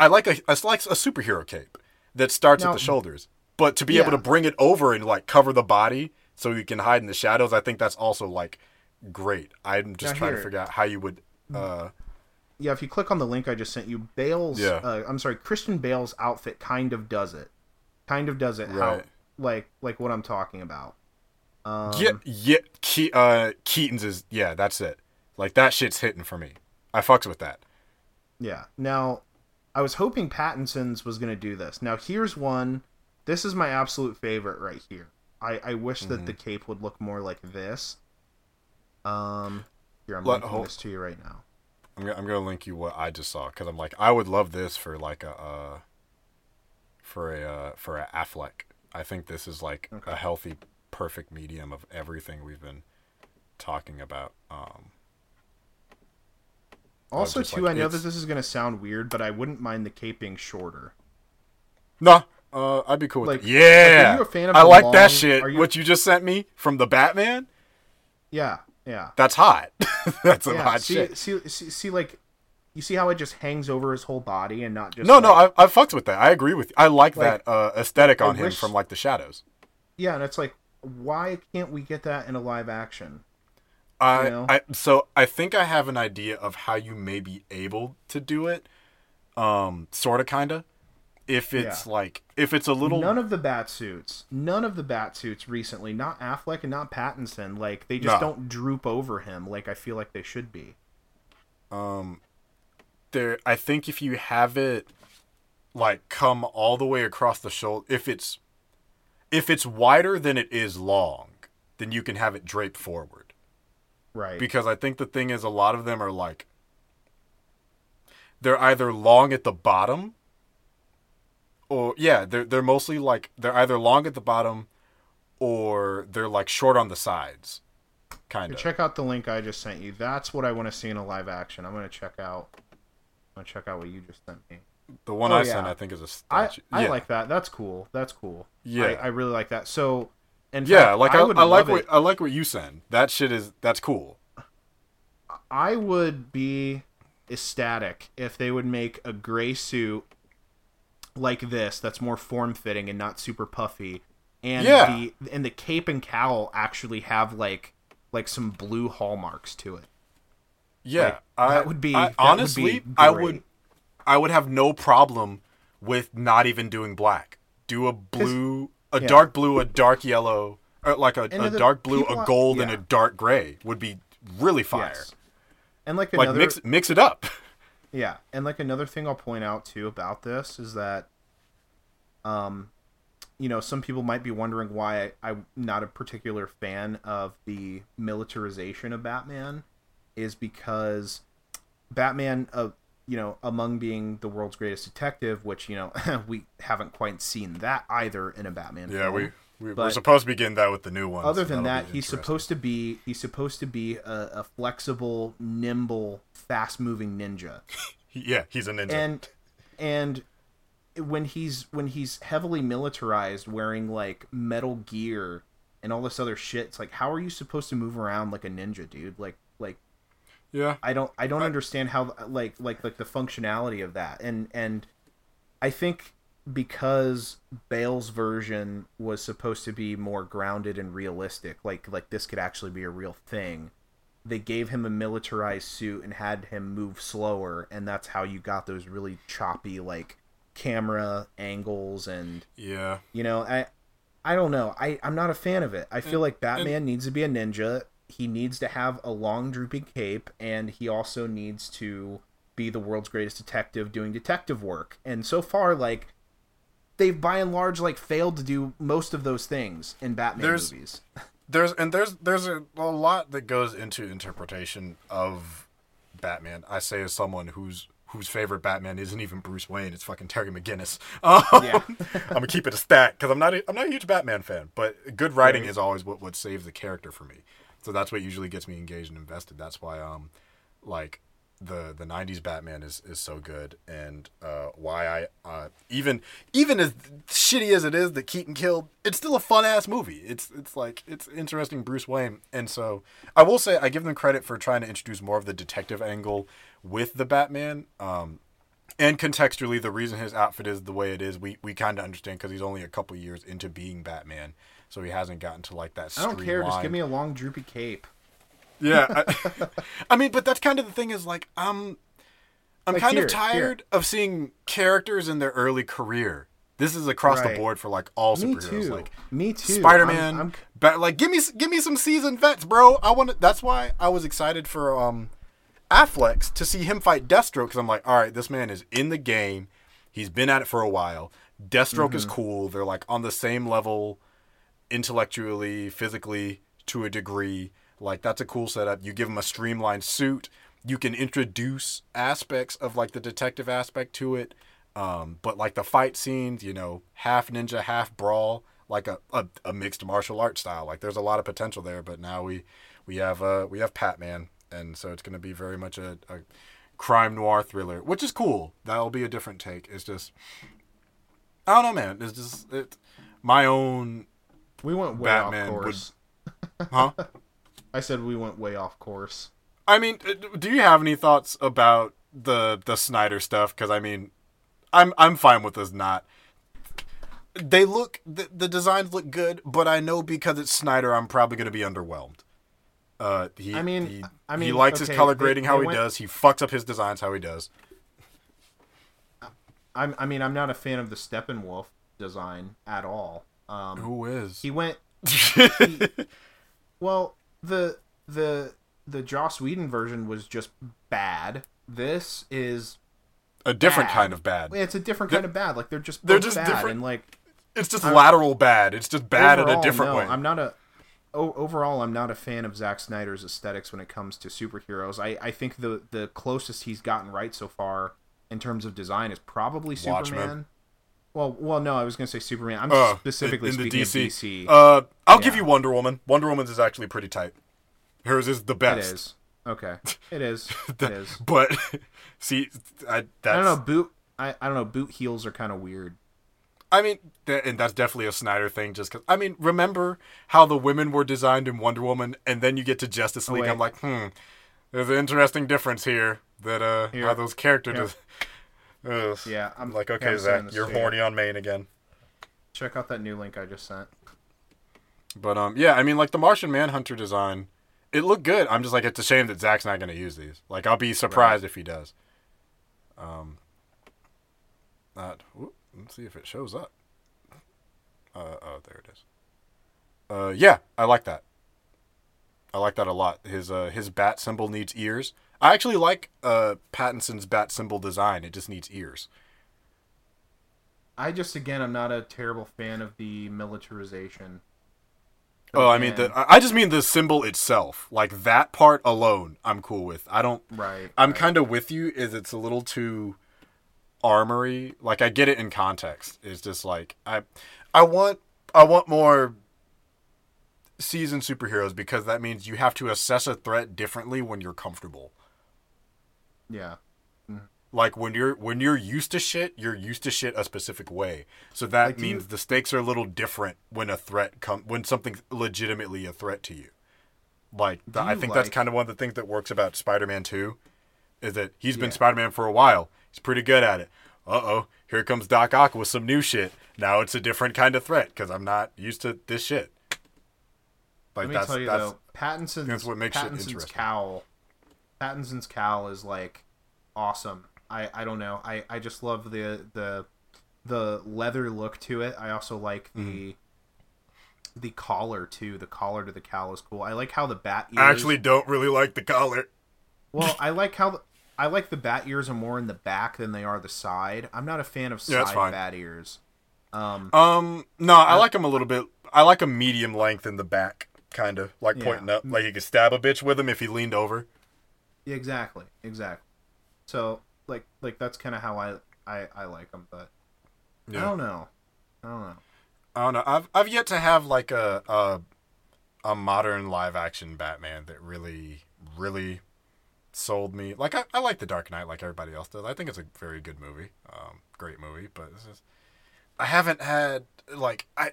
I like a, I like a superhero cape that starts now, at the shoulders. But to be yeah. able to bring it over and, like, cover the body so you can hide in the shadows, I think that's also, like, great. I'm just now trying here. to figure out how you would... Uh, Yeah, if you click on the link I just sent you, Bale's, yeah. uh, I'm sorry, Christian Bale's outfit kind of does it. Kind of does it. Right. How, like, like what I'm talking about. Um, yeah, yeah Ke- uh, Keaton's is, yeah, that's it. Like, that shit's hitting for me. I fucks with that. Yeah. Now, I was hoping Pattinson's was going to do this. Now, here's one. This is my absolute favorite right here. I, I wish mm-hmm. that the cape would look more like this. Um, Here, I'm linking this to you right now. I'm gonna, I'm gonna link you what I just saw, because I'm like I would love this for like a uh, for a uh, for a Affleck. I think this is like okay. a healthy, perfect medium of everything we've been talking about. Um, also, too, like, I know that this is gonna sound weird, but I wouldn't mind the cape being shorter. No, nah, uh, I'd be cool with like, it. Yeah, like, are you a fan of I like long, that shit. You... What you just sent me from the Batman. Yeah. Yeah. That's hot. That's some yeah, hot see, shit. See, see, see, like, you see how it just hangs over his whole body and not just... No, like, no, I I fucked with that. I agree with you. I like, like that uh, aesthetic on I him wish... from, like, the shadows. Yeah, and it's like, why can't we get that in a live action? I, you know? I So, I think I have an idea of how you may be able to do it. Um, sort of, kind of. If it's, yeah. like, if it's a little... None of the batsuits, none of the batsuits recently, not Affleck and not Pattinson, like, they just no. don't droop over him like I feel like they should be. Um, there, I think if you have it, like, come all the way across the shoulder, if it's, if it's wider than it is long, then you can have it drape forward. Right. Because I think the thing is a lot of them are, like, they're either long at the bottom... Or yeah, they're they're mostly like they're either long at the bottom, or they're like short on the sides, kind of. Check out the link I just sent you. That's what I want to see in a live action. I'm gonna check out. I'm gonna check out what you just sent me. The one oh, I yeah. sent, I think, is a statue. I, I yeah. like that. That's cool. That's cool. Yeah, I, I really like that. So, and yeah, fact, like I, I, I like what it. I like what you send. That shit is that's cool. I would be ecstatic if they would make a gray suit. Like this, that's more form-fitting and not super puffy, and yeah. the and the cape and cowl actually have like like some blue hallmarks to it. Yeah, like, I, that would be I, that honestly. Would be I would I would have no problem with not even doing black. Do a blue, a yeah. dark blue, a dark yellow, or like a, a dark blue, a gold, yeah. and a dark gray would be really fire. Yes. And like another, like mix mix it up. Yeah, and like another thing I'll point out too about this is that, um, you know, some people might be wondering why I, I'm not a particular fan of the militarization of Batman, is because Batman, uh, you know, among being the world's greatest detective, which, you know, we haven't quite seen that either in a Batman yeah, film. Yeah, we, we we're supposed to begin that with the new one. Other than that, he's supposed to be he's supposed to be a, a flexible, nimble, fast-moving ninja. Yeah, he's a ninja. And and when he's when he's heavily militarized, wearing like metal gear and all this other shit, it's like, how are you supposed to move around like a ninja, dude? Like like yeah. I don't I don't I, understand how like like like the functionality of that. And and I think because Bale's version was supposed to be more grounded and realistic, like like this could actually be a real thing, they gave him a militarized suit and had him move slower, and that's how you got those really choppy like camera angles. And yeah, you know, I I don't know. I, I'm not a fan of it. I feel and, like Batman and... needs to be a ninja. He needs to have a long drooping cape, and he also needs to be the world's greatest detective doing detective work. And so far, like, they've by and large like failed to do most of those things in Batman there's, movies. There's and there's there's a, a lot that goes into interpretation of Batman. I say as someone who's whose favorite Batman isn't even Bruce Wayne, it's fucking Terry McGinnis. Um, yeah. I'm gonna keep it a stat because I'm not a, I'm not a huge Batman fan, but good writing right. is always what would save the character for me. So that's what usually gets me engaged and invested. That's why, um, like the the nineties Batman is, is so good, and uh, why I uh, even even as shitty as it is that Keaton killed, it's still a fun ass movie. It's it's like it's interesting Bruce Wayne, and so I will say I give them credit for trying to introduce more of the detective angle with the Batman. Um, and contextually, the reason his outfit is the way it is, we we kind of understand because he's only a couple years into being Batman. So he hasn't gotten to like that streamline. I don't care. Just give me a long droopy cape. Yeah. I, I mean, but that's kind of the thing is like, um, I'm like kind here, of tired here. of seeing characters in their early career. This is across right. the board for like all me superheroes. Too. Like me too. Spider-Man. I'm, I'm... But like, give me, give me some seasoned vets, bro. I want to, that's why I was excited for, um, Affleck to see him fight Deathstroke. Cause I'm like, all right, this man is in the game. He's been at it for a while. Deathstroke mm-hmm. is cool. They're like on the same level. Intellectually, physically, to a degree. Like, that's a cool setup. You give him a streamlined suit. You can introduce aspects of, like, the detective aspect to it. Um, but, like, the fight scenes, you know, half ninja, half brawl, like a, a, a mixed martial arts style. Like, there's a lot of potential there, but now we we have uh, we have Patman, and so it's going to be very much a, a crime noir thriller, which is cool. That'll be a different take. It's just... I don't know, man. It's just... It, my own... We went way Batman off course. Would, huh? I said we went way off course. I mean, do you have any thoughts about the the Snyder stuff? Because I mean, I'm I'm fine with this. Not they look the, the designs look good, but I know because it's Snyder, I'm probably going to be underwhelmed. Uh, he, I mean, he, I mean, he likes okay, his color grading they, how they he went... does. He fucks up his designs how he does. I'm I mean I'm not a fan of the Steppenwolf design at all. Um, Who is? He went. He, well, the the the Joss Whedon version was just bad. This is a different bad. kind of bad. It's a different kind the, of bad. Like they're just they're just bad different. And like it's just I'm, lateral bad. It's just bad overall, in a different no, way. I'm not a. O- overall, I'm not a fan of Zack Snyder's aesthetics when it comes to superheroes. I I think the the closest he's gotten right so far in terms of design is probably Watchmen. Superman. Well, well, no, I was going to say Superman. I'm uh, specifically in, in speaking the D C. Of D C. Uh, I'll yeah. give you Wonder Woman. Wonder Woman's is actually pretty tight. Hers is the best. It is. Okay. It is. the, it is. But, see, I, that's... I don't know, boot, I, I don't know, boot heels are kind of weird. I mean, th- and that's definitely a Snyder thing, just because... I mean, remember how the women were designed in Wonder Woman, and then you get to Justice League, oh, I'm like, hmm, there's an interesting difference here, that uh, here. how those character yeah. does. Ugh. Yeah, I'm like, okay, yeah, Zach, you're state. horny on Maine again. Check out that new link I just sent. But um, yeah, I mean, like the Martian Manhunter design, it looked good. I'm just like, it's a shame that Zach's not going to use these. Like, I'll be surprised right. if he does. Um, Not, whoop, let's see if it shows up. Uh, oh, there it is. Uh, yeah, I like that. I like that a lot. His uh, his bat symbol needs ears. I actually like uh, Pattinson's bat symbol design. It just needs ears. I just, again, I'm not a terrible fan of the militarization. But oh, I mean, the, I just mean the symbol itself. Like, that part alone, I'm cool with. I don't... Right. I'm right. kind of with you, is it's a little too armory. Like, I get it in context. It's just like, I I want I want more... seasoned superheroes, because that means you have to assess a threat differently when you're comfortable. Yeah. Mm-hmm. Like when you're when you're used to shit, you're used to shit a specific way. So that like, means you... the stakes are a little different when a threat comes, when something's legitimately a threat to you. Like the, you I think like... that's kind of one of the things that works about Spider-Man two is that he's yeah. been Spider-Man for a while. He's pretty good at it. Uh-oh, here comes Doc Ock with some new shit. Now it's a different kind of threat because I'm not used to this shit. Like Let me that's, tell you that's, though, Pattinson's, that's what makes Pattinson's it interesting. cowl, Pattinson's cowl is like awesome. I, I don't know. I, I just love the the the leather look to it. I also like the mm. the collar too. The collar to the cowl is cool. I like how the bat ears. I actually don't really like the collar. Well, I like how the, I like the bat ears are more in the back than they are the side. I'm not a fan of side yeah, bat ears. Um, um no, I, I like them a little bit. I like a medium length in the back. Kind of like yeah. pointing up, like you could stab a bitch with him if he leaned over. Exactly, exactly. So like, like that's kind of how I, I, I like him, but yeah. I don't know, I don't know, I don't know. I've I've yet to have like a a, a modern live action Batman that really really sold me. Like I, I like The Dark Knight, like everybody else does. I think it's a very good movie, um, great movie. But it's just, I haven't had like I.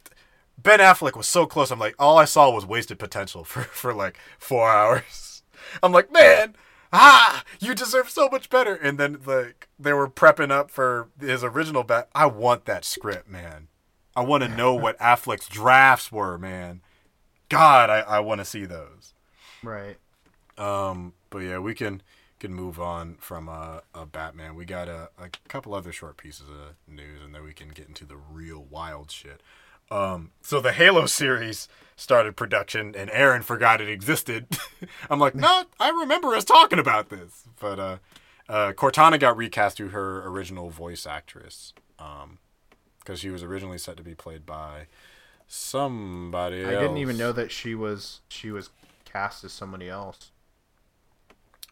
Ben Affleck was so close. I'm like, all I saw was wasted potential for, for like four hours. I'm like, man, ah, you deserve so much better. And then like they were prepping up for his original bat. I want that script, man. I want to know what Affleck's drafts were, man. God, I, I want to see those. Right. Um. But yeah, we can can move on from a uh, uh, Batman. We got a a couple other short pieces of news, and then we can get into the real wild shit. Um, so the Halo series started production, and Aaron forgot it existed. I'm like, no, I remember us talking about this. But uh, uh, Cortana got recast to her original voice actress because um, she was originally set to be played by somebody else. I didn't even know that she was she was cast as somebody else.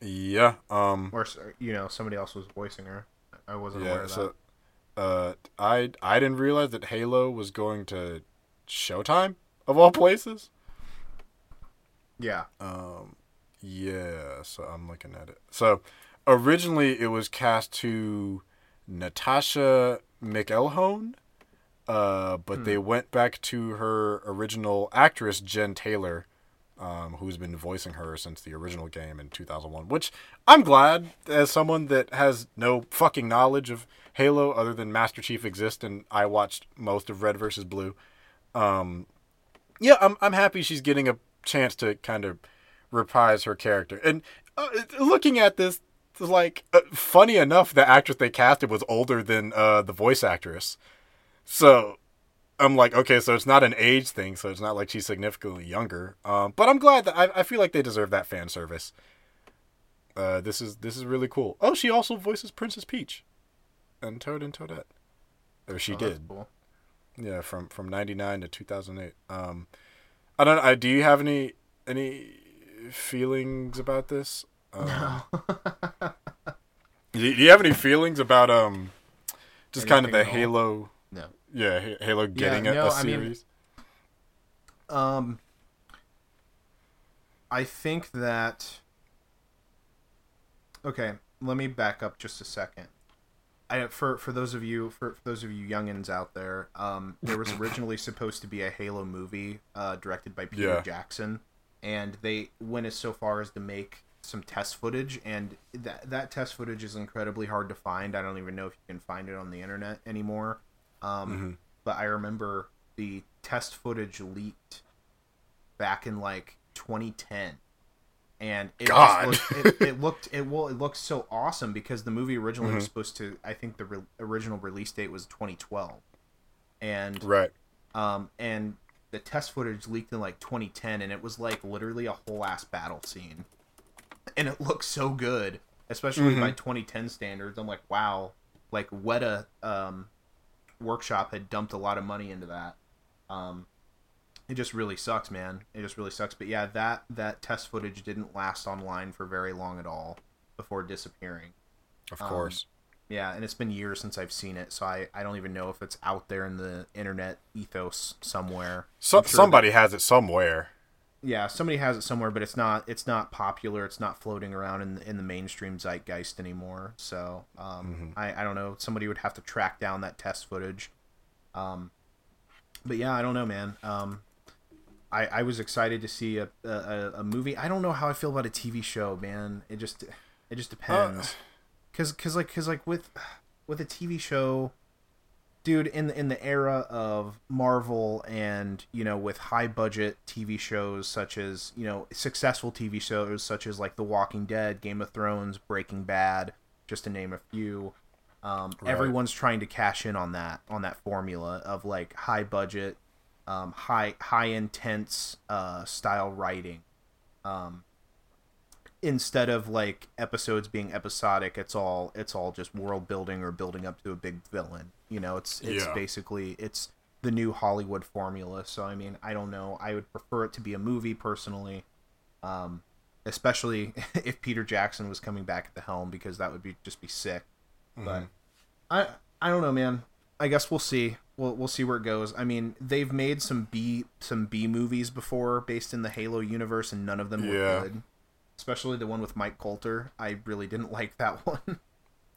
Yeah. Um, or, you know, somebody else was voicing her. I wasn't yeah, aware of so- that. Uh, I I didn't realize that Halo was going to Showtime of all places. Yeah. Um. Yeah. So I'm looking at it. So originally it was cast to Natasha McElhone, uh, but hmm. they went back to her original actress Jen Taylor, um, who's been voicing her since the original game in two thousand one. Which I'm glad, as someone that has no fucking knowledge of Halo other than Master Chief exists, and I watched most of Red versus Blue. Um, yeah, I'm I'm happy she's getting a chance to kind of reprise her character. And uh, looking at this, like, uh, funny enough, the actress they casted was older than uh, the voice actress. So I'm like, okay, so it's not an age thing, so it's not like she's significantly younger. Um, but I'm glad that I, I feel like they deserve that fan service. Uh, this is this is really cool. Oh, she also voices Princess Peach. And Toad and Toadette. Or she oh, did. Cool. Yeah, from, from ninety-nine to two thousand eight. Um, I don't I do you have any any feelings about this? Um, no. do, you, do you have any feelings about um just Anything kind of the Halo No. Yeah, Halo getting yeah, no, a, a series? I mean, um I think that Okay, let me back up just a second. I, for for those of you for, for those of you youngins out there, um, there was originally supposed to be a Halo movie uh, directed by Peter yeah. Jackson, and they went as so far as to make some test footage, and that that test footage is incredibly hard to find. I don't even know if you can find it on the internet anymore. Um, mm-hmm. But I remember the test footage leaked back in like twenty ten, And it God. Just looked, it, it looked it well. It looked so awesome because the movie originally mm-hmm. was supposed to. I think the re- original release date was twenty twelve, and right, um, and the test footage leaked in like twenty ten, and it was like literally a whole ass battle scene, and it looked so good, especially mm-hmm. by twenty ten standards. I'm like, wow, like Weta um, Workshop had dumped a lot of money into that. Um, It just really sucks, man. It just really sucks. But yeah, that, that test footage didn't last online for very long at all before disappearing. Of um, course. Yeah, and it's been years since I've seen it, so I, I don't even know if it's out there in the internet ethos somewhere. So, sure somebody that, has it somewhere. Yeah, somebody has it somewhere, but it's not it's not popular. It's not floating around in the, in the mainstream zeitgeist anymore. So um, mm-hmm. I, I don't know. Somebody would have to track down that test footage. Um, but yeah, I don't know, man. Um, I, I was excited to see a, a a movie. I don't know how I feel about a T V show, man. It just it just depends. Because uh, cause like cause like with with a T V show, dude, in the, in the era of Marvel and you know with high budget T V shows such as you know successful T V shows such as like The Walking Dead, Game of Thrones, Breaking Bad, just to name a few. Um, right. Everyone's trying to cash in on that on that formula of like high budget. Um, high, high intense uh, style writing, um, instead of like episodes being episodic. It's all it's all just world building or building up to a big villain. You know, it's it's yeah. basically it's the new Hollywood formula. So I mean, I don't know. I would prefer it to be a movie personally, um, especially if Peter Jackson was coming back at the helm because that would be just be sick. Mm-hmm. But I I don't know, man. I guess we'll see. We'll we'll see where it goes. I mean, they've made some B some B movies before based in the Halo universe, and none of them were yeah. good. Especially the one with Mike Coulter. I really didn't like that one.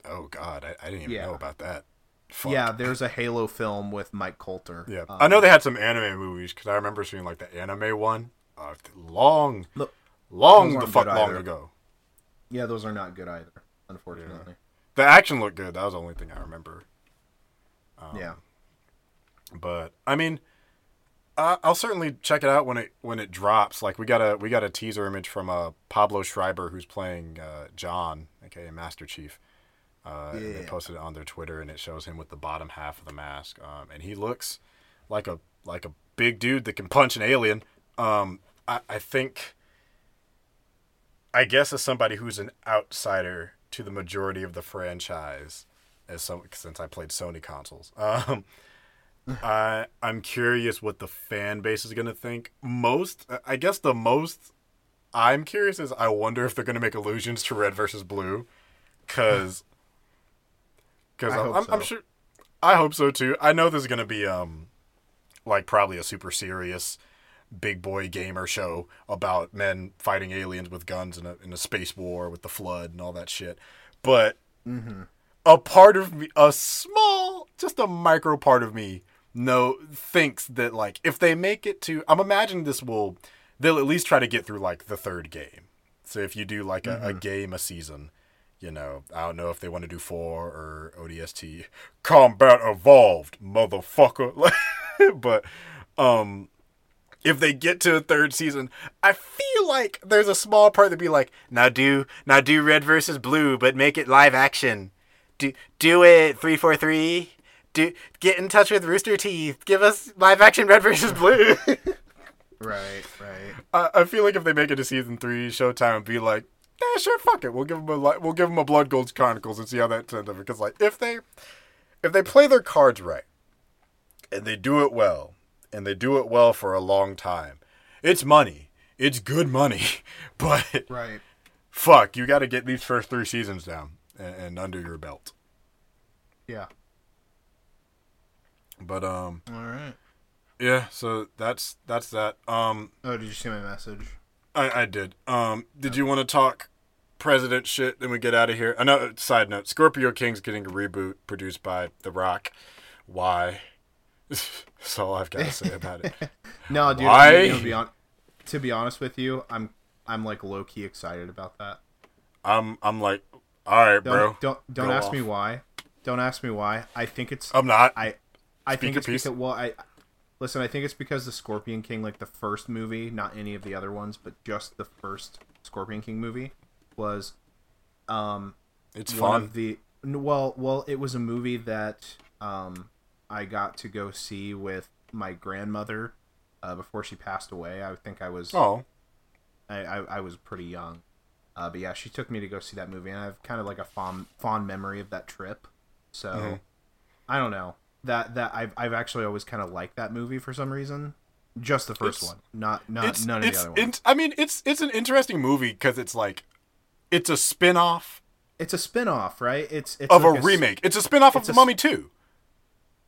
Oh God, I, I didn't even yeah. know about that. Fuck. Yeah, there's a Halo film with Mike Coulter. Yeah, um, I know they had some anime movies because I remember seeing like the anime one, uh, long, look, long the fuck long either. ago. Yeah, those are not good either. Unfortunately, yeah. the action looked good. That was the only thing I remember. Um, yeah. But I mean, uh, I'll certainly check it out when it when it drops. Like we got a we got a teaser image from a uh, Pablo Schreiber who's playing uh, John, aka Master Chief. Uh, yeah. and they posted it on their Twitter, and it shows him with the bottom half of the mask, um, and he looks like a like a big dude that can punch an alien. Um, I, I think, I guess, as somebody who's an outsider to the majority of the franchise, as some since I played Sony consoles. Um, I I'm curious what the fan base is gonna think. Most, I guess, the most I'm curious is I wonder if they're gonna make allusions to Red versus Blue, cause, cause I'm, I'm, so. I'm sure. I hope so too. I know this is gonna be um, like probably a super serious, big boy gamer show about men fighting aliens with guns in a in a space war with the flood and all that shit, but mm-hmm. a part of me, a small, just a micro part of me. No, thinks that like if they make it to, I'm imagining this will, they'll at least try to get through like the third game. So if you do like a, mm-hmm. a game a season, you know, I don't know if they want to do four or O D S T Combat Evolved, motherfucker. But um, if they get to a third season, I feel like there's a small part that be like, now do now do Red versus Blue, but make it live action. Do do it three four three. Do, get in touch with Rooster Teeth. Give us live-action Red versus Blue. right, right. Uh, I feel like if they make it to season three, Showtime would be like, "Yeah, sure, fuck it. We'll give them a we'll give them a Blood Gold Chronicles and see how that turns out." Because like if they if they play their cards right and they do it well and they do it well for a long time, it's money. It's good money. But right, fuck, you got to get these first three seasons down and, and under your belt. Yeah. But um all right. Yeah, so that's that's that. Um Oh, did you see my message? I, I did. Um did okay. You want to talk president shit then we get out of here? Another side note, Scorpio King's getting a reboot produced by The Rock. Why? That's all I've got to say about it. No, dude, Why? I mean, to, be on- to be honest with you, I'm I'm like low key excited about that. I'm I'm like all right, don't, bro. Don't don't Go ask off. me why. Don't ask me why. I think it's I'm not I I Speak think it's because, well, I Listen, I think it's because the Scorpion King, like the first movie, not any of the other ones, but just the first Scorpion King movie was, um, it's one fun. Of the well, well, it was a movie that um I got to go see with my grandmother uh, before she passed away. I think I was oh, I I, I was pretty young. Uh, but yeah, she took me to go see that movie, and I have kind of like a fond fond memory of that trip. So, mm-hmm. I don't know that that I've I've actually always kind of liked that movie for some reason. Just the first it's, one, not not none of the other ones. It, I mean, it's it's an interesting movie because it's like it's a spin-off. It's a spin-off, right? It's, it's of like a, a remake. It's a spin-off of The Mummy two.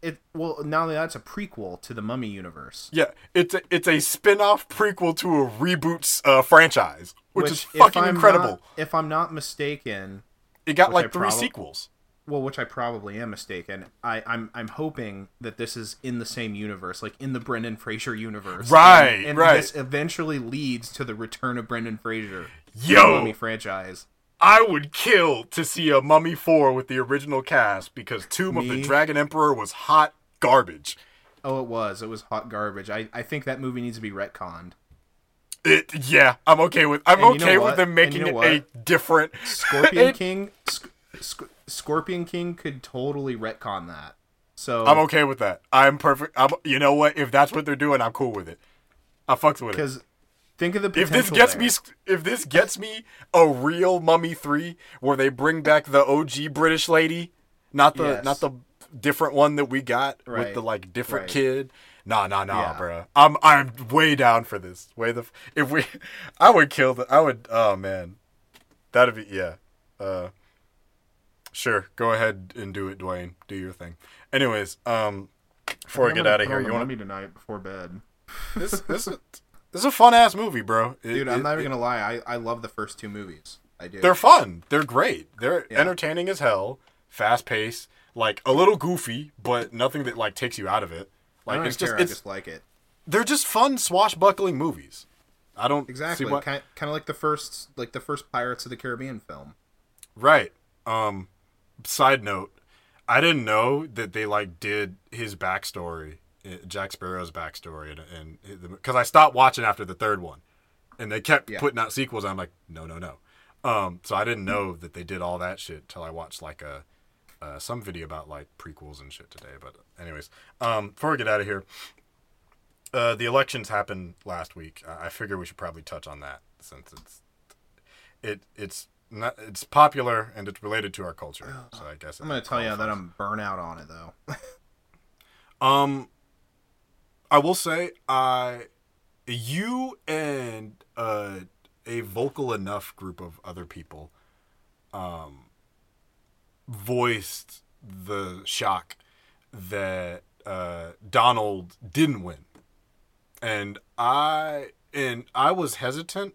It well, not only that, it's a prequel to the Mummy universe. Yeah, it's a, it's a spin-off prequel to a reboot uh, franchise. Which, which is fucking incredible. Not, if I'm not mistaken, it got like I three prob- sequels. Well, which I probably am mistaken. I, I'm I'm hoping that this is in the same universe, like in the Brendan Fraser universe, right? And, and right. This eventually leads to the return of Brendan Fraser. Yo, the Mummy franchise. I would kill to see a Mummy four with the original cast because Tomb Me? of the Dragon Emperor was hot garbage. Oh, it was. It was hot garbage. I, I think that movie needs to be retconned. It, yeah, I'm okay with I'm and okay you know with them making you know it a different Scorpion it, King. Sc- sc- Scorpion King could totally retcon that. So I'm okay with that. I'm perfect. I'm, you know what? If that's what they're doing, I'm cool with it. I fucks with it. Because think of the potential. If this gets there. me, if this gets me a real Mummy three, where they bring back the O G British lady, not the yes. not the different one that we got right. with the like different right. kid. Nah, nah, nah, yeah. bro. I'm, I'm way down for this. Way the, f- if we, I would kill the, I would, oh man, that'd be, yeah. Uh, sure, go ahead and do it, Dwayne. Do your thing. Anyways, um, before I, I get out of here, you want to be tonight before bed? This, this, is, this is a fun ass movie, bro. It, Dude, I'm it, not even it, gonna lie. I, I love the first two movies. I do. They're fun. They're great. They're yeah. entertaining as hell. Fast paced, like a little goofy, but nothing that like takes you out of it. Like I don't it's care, just, it's, I just like it. They're just fun swashbuckling movies. I don't exactly see what... kind of like the first like the first Pirates of the Caribbean film. Right. Um. Side note, I didn't know that they like did his backstory, Jack Sparrow's backstory, and because I stopped watching after the third one, and they kept yeah. putting out sequels. And I'm like, no, no, no. Um. So I didn't know that they did all that shit till I watched like a. Uh, some video about like prequels and shit today, but anyways, um, before we get out of here, uh, the elections happened last week. I, I figure we should probably touch on that since it's it it's not it's popular and it's related to our culture. So I guess I'm gonna tell you that I'm burnout on it though. um, I will say I, you and uh, a vocal enough group of other people, um. voiced the shock that uh, Donald didn't win, and I and I was hesitant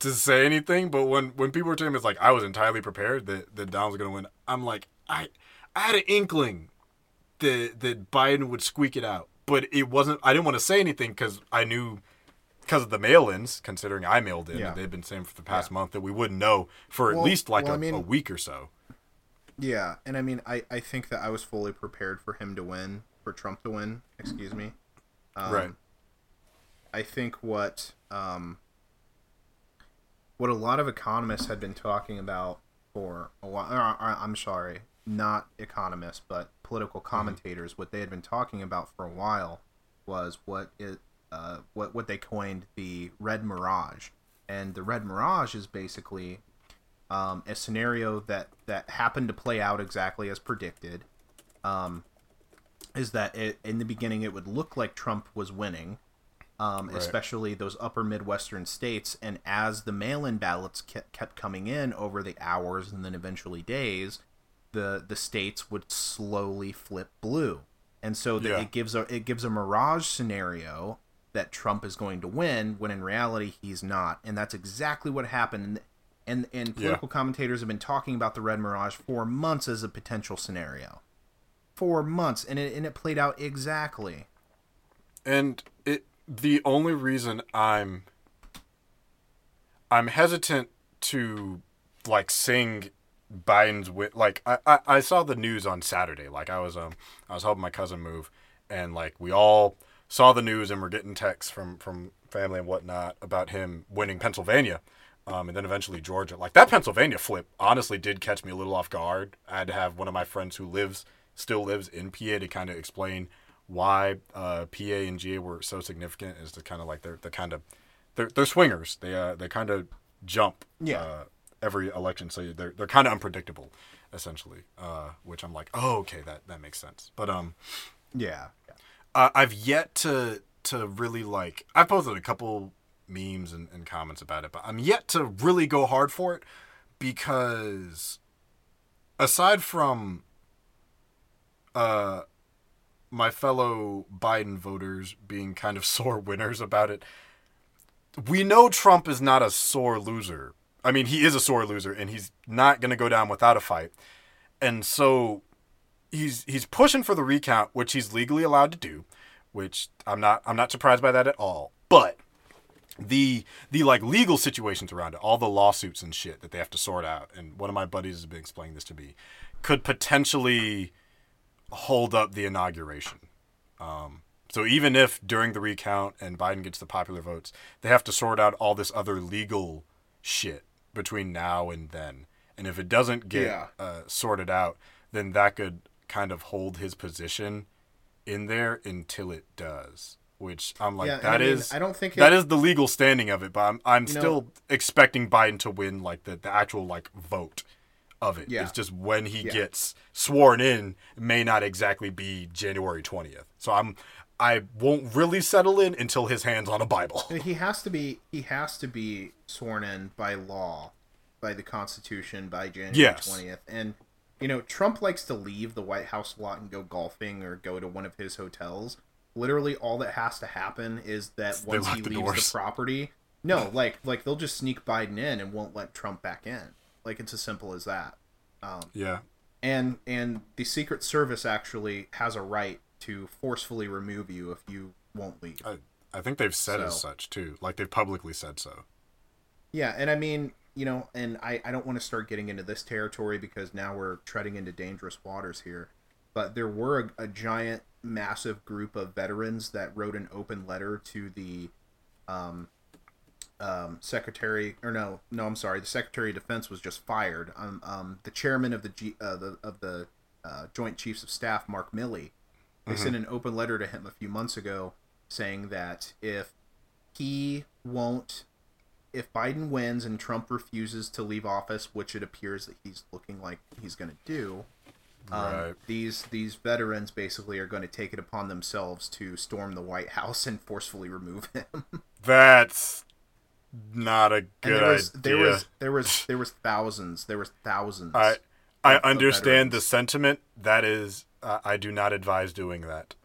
to say anything. But when, when people were telling me, it's like I was entirely prepared that, that Donald was going to win. I'm like I I had an inkling that that Biden would squeak it out, but it wasn't. I didn't want to say anything because I knew because of the mail-ins. Considering I mailed in, yeah. and they've been saying for the past yeah. month that we wouldn't know for well, at least like well, a, I mean, a week or so. Yeah, and I mean, I, I think that I was fully prepared for him to win, for Trump to win, excuse me. Um, right. I think what um, what a lot of economists had been talking about for a while, or, or, I'm sorry, not economists, but political commentators, mm-hmm. what they had been talking about for a while was what it uh, what what they coined the Red Mirage. And the Red Mirage is basically... Um, a scenario that, that happened to play out exactly as predicted, um, is that it, in the beginning it would look like Trump was winning, um, right. especially those upper Midwestern states. And as the mail-in ballots kept, kept coming in over the hours and then eventually days, the the states would slowly flip blue, and so that yeah. it gives a it gives a mirage scenario that Trump is going to win when in reality he's not, and that's exactly what happened. And And and political yeah. commentators have been talking about the Red Mirage for months as a potential scenario. Four months, and it and it played out exactly. And it the only reason I'm I'm hesitant to like sing Biden's wit like I, I, I saw the news on Saturday. Like I was um I was helping my cousin move, and like we all saw the news and were getting texts from, from family and whatnot about him winning Pennsylvania, um, and then eventually Georgia. Like, that Pennsylvania flip honestly did catch me a little off guard. I had to have one of my friends who lives, still lives in P A to kind of explain why uh, P A and G A were so significant, is to kind of like, they're, they're kind of, they're, they're swingers. They uh, they kind of jump yeah. uh, every election, so they're they're kind of unpredictable, essentially, uh, which I'm like, oh, okay, that, that makes sense. But, um, yeah. Uh, I've yet to to really, like, I posted a couple memes and, and comments about it, but I'm yet to really go hard for it, because aside from uh, my fellow Biden voters being kind of sore winners about it, we know Trump is not a sore loser. I mean, he is a sore loser, and he's not going to go down without a fight. And so he's he's pushing for the recount, which he's legally allowed to do, which I'm not I'm not surprised by that at all. But the the like legal situations around it, all the lawsuits and shit that they have to sort out, and one of my buddies has been explaining this to me, could potentially hold up the inauguration. Um, so even if during the recount and Biden gets the popular votes, they have to sort out all this other legal shit between now and then. And if it doesn't get yeah. uh, sorted out, then that could kind of hold his position in there until it does. Which I'm like, yeah, that I mean, is I don't think it, that is the legal standing of it, but I'm I'm still know, expecting Biden to win, like the, the actual like vote of it. Yeah. It's just when he yeah. gets sworn in, it may not exactly be January twentieth. So I'm I won't really settle in until his hand's on a Bible. He has to be he has to be sworn in by law, by the Constitution, by January yes. twentieth. And you know, Trump likes to leave the White House a lot and go golfing or go to one of his hotels. Literally, all that has to happen is that once he leaves the property, no, like like they'll just sneak Biden in and won't let Trump back in. Like, it's as simple as that. Um, yeah. And and the Secret Service actually has a right to forcefully remove you if you won't leave. I, I think they've said as such too. Like, they've publicly said so. Yeah, and I mean, you know, and I, I don't want to start getting into this territory because now we're treading into dangerous waters here, but there were a, a giant, massive group of veterans that wrote an open letter to the um, um, Secretary, or no, no, I'm sorry, the Secretary of Defense was just fired. Um, um, the chairman of the, G, uh, the of the uh, Joint Chiefs of Staff, Mark Milley, they mm-hmm. sent an open letter to him a few months ago saying that if he won't If Biden wins and Trump refuses to leave office, which it appears that he's looking like he's going to do, um, right. these these veterans basically are going to take it upon themselves to storm the White House and forcefully remove him. That's not a good there was, idea. There was there was there was thousands. There was thousands. I I understand the sentiment. That is, uh, I do not advise doing that.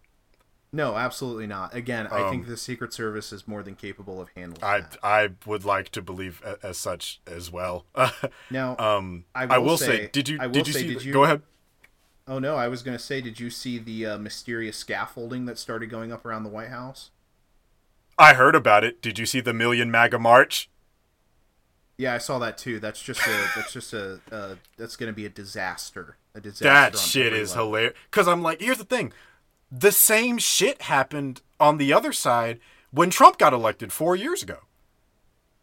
No, absolutely not. Again, I um, think the Secret Service is more than capable of handling I, that. I would like to believe as, as such as well. Now, um, I will, I will say, say, did you, I will did you say, see, did you, go ahead. Oh no, I was going to say, did you see the uh, mysterious scaffolding that started going up around the White House? I heard about it. Did you see the Million MAGA March? Yeah, I saw that too. That's just a, that's just a, uh, that's going to be a disaster. A disaster. That shit is level. Hilarious. Cause I'm like, here's the thing. The same shit happened on the other side when Trump got elected four years ago.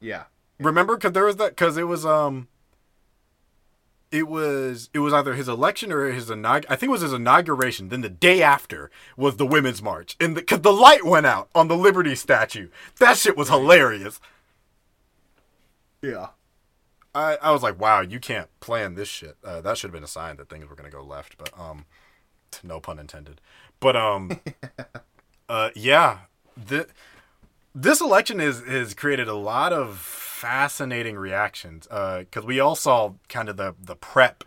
Yeah. Remember? Because there was that, because it was, um, it was, it was either his election or his, inaug- I think it was his inauguration. Then the day after was the Women's March. And because the, the light went out on the Liberty statue. That shit was hilarious. Yeah. I, I was like, wow, you can't plan this shit. Uh, that should have been a sign that things were going to go left. But, um, no pun intended. But, um, uh, yeah, the, this election is, has created a lot of fascinating reactions. Uh, cause we all saw kind of the, the prep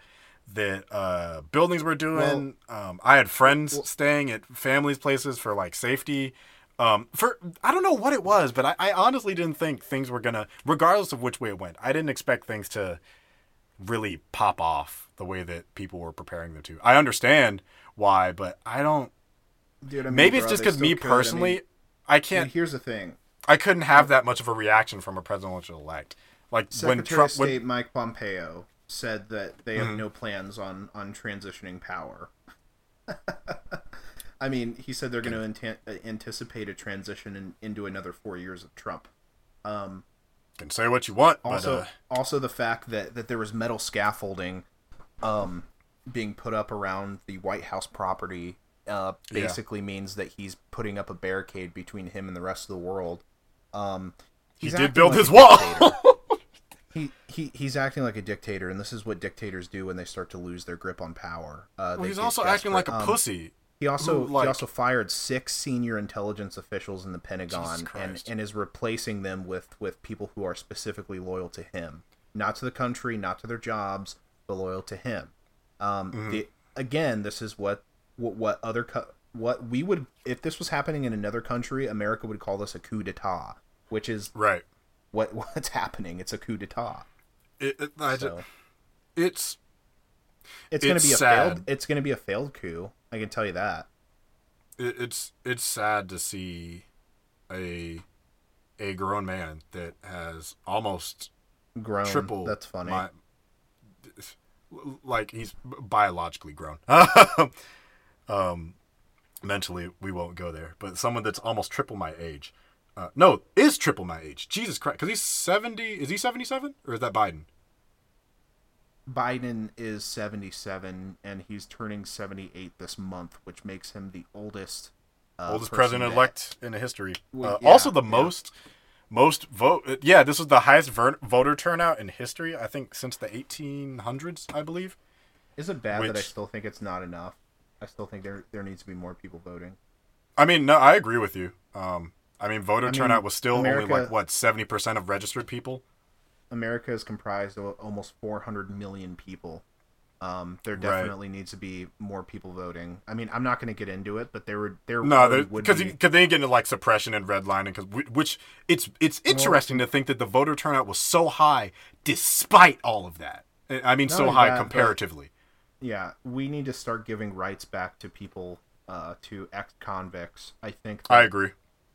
that, uh, buildings were doing. Well, um, I had friends well, staying at family's places for like safety. Um, for, I don't know what it was, but I, I honestly didn't think things were gonna, regardless of which way it went, I didn't expect things to really pop off the way that people were preparing them to. I understand why, but I don't, Dude, I mean, maybe it's bro, just because me could. personally, I, mean, I can't. I mean, here's the thing: I couldn't have that much of a reaction from a presidential elect. Like Secretary when Trump, of State when... Mike Pompeo said that they have mm-hmm. no plans on on transitioning power. I mean, he said they're going to ant- anticipate a transition in, into another four years of Trump. Um, you can say what you want. Also, but, uh... also the fact that, that there was metal scaffolding um, being put up around the White House property uh, basically yeah. means that he's putting up a barricade between him and the rest of the world. Um, he did build like his wall. He, he he's acting like a dictator, and this is what dictators do when they start to lose their grip on power. Uh, well, he's also desperate. acting like a um, pussy. He also Ooh, like... he also fired six senior intelligence officials in the Pentagon, and, and is replacing them with, with people who are specifically loyal to him, not to the country, not to their jobs, but loyal to him. Um, mm-hmm. the, again, this is what what, what other co- what we would if this was happening in another country, America would call this a coup d'état, which is right. What what's happening? It's a coup d'état. It, it, I so, just, it's it's going to be a sad. failed. It's going to be a failed coup. I can tell you that. It, it's it's sad to see a a grown man that has almost grown. Tripled That's funny. My, like he's biologically grown. um, mentally, we won't go there. But someone that's almost triple my age. Uh, no, is triple my age. Jesus Christ. Because he's seventy. Is he seventy-seven? Or is that Biden? Biden is seventy-seven, and he's turning seventy-eight this month, which makes him the oldest. Uh, oldest president-elect in history. Well, uh, yeah, also the yeah. most most vote. Yeah, this was the highest ver- voter turnout in history, I think, since the eighteen hundreds, I believe. Is it bad which... that I still think it's not enough? I still think there, there needs to be more people voting. I mean, no, I agree with you. Um I mean, voter I mean, turnout was still America, only like, what, seventy percent of registered people? America is comprised of almost four hundred million people. Um, there definitely right. needs to be more people voting. I mean, I'm not going to get into it, but there would, there no, there, would cause be... No, because they get into, like, suppression and redlining, cause we, which it's it's interesting well, to think that the voter turnout was so high despite all of that. I mean, so high that, comparatively. Yeah, we need to start giving rights back to people, uh, to ex-convicts. I think that... I agree.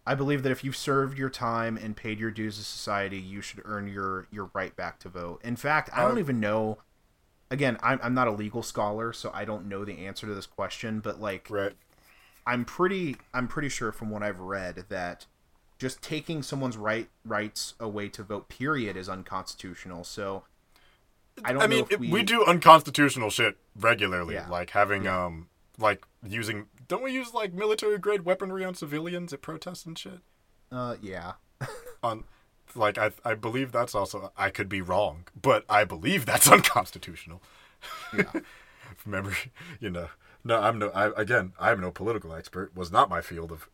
I believe that if you've served your time and paid your dues to society, you should earn your, your right back to vote. In fact, I don't even know. Again, I'm I'm not a legal scholar, so I don't know the answer to this question. But like, right. I'm pretty I'm pretty sure from what I've read that just taking someone's right rights away to vote, period, is unconstitutional. So I don't. I mean, know if we... we do unconstitutional shit regularly, yeah. like having yeah. um like using. Don't we use, like, military-grade weaponry on civilians at protests and shit? Uh, yeah. on, like, I I believe that's also... I could be wrong, but I believe that's unconstitutional. Yeah. From every, you know... No, I'm no... I, again, I'm no political expert. Was not my field of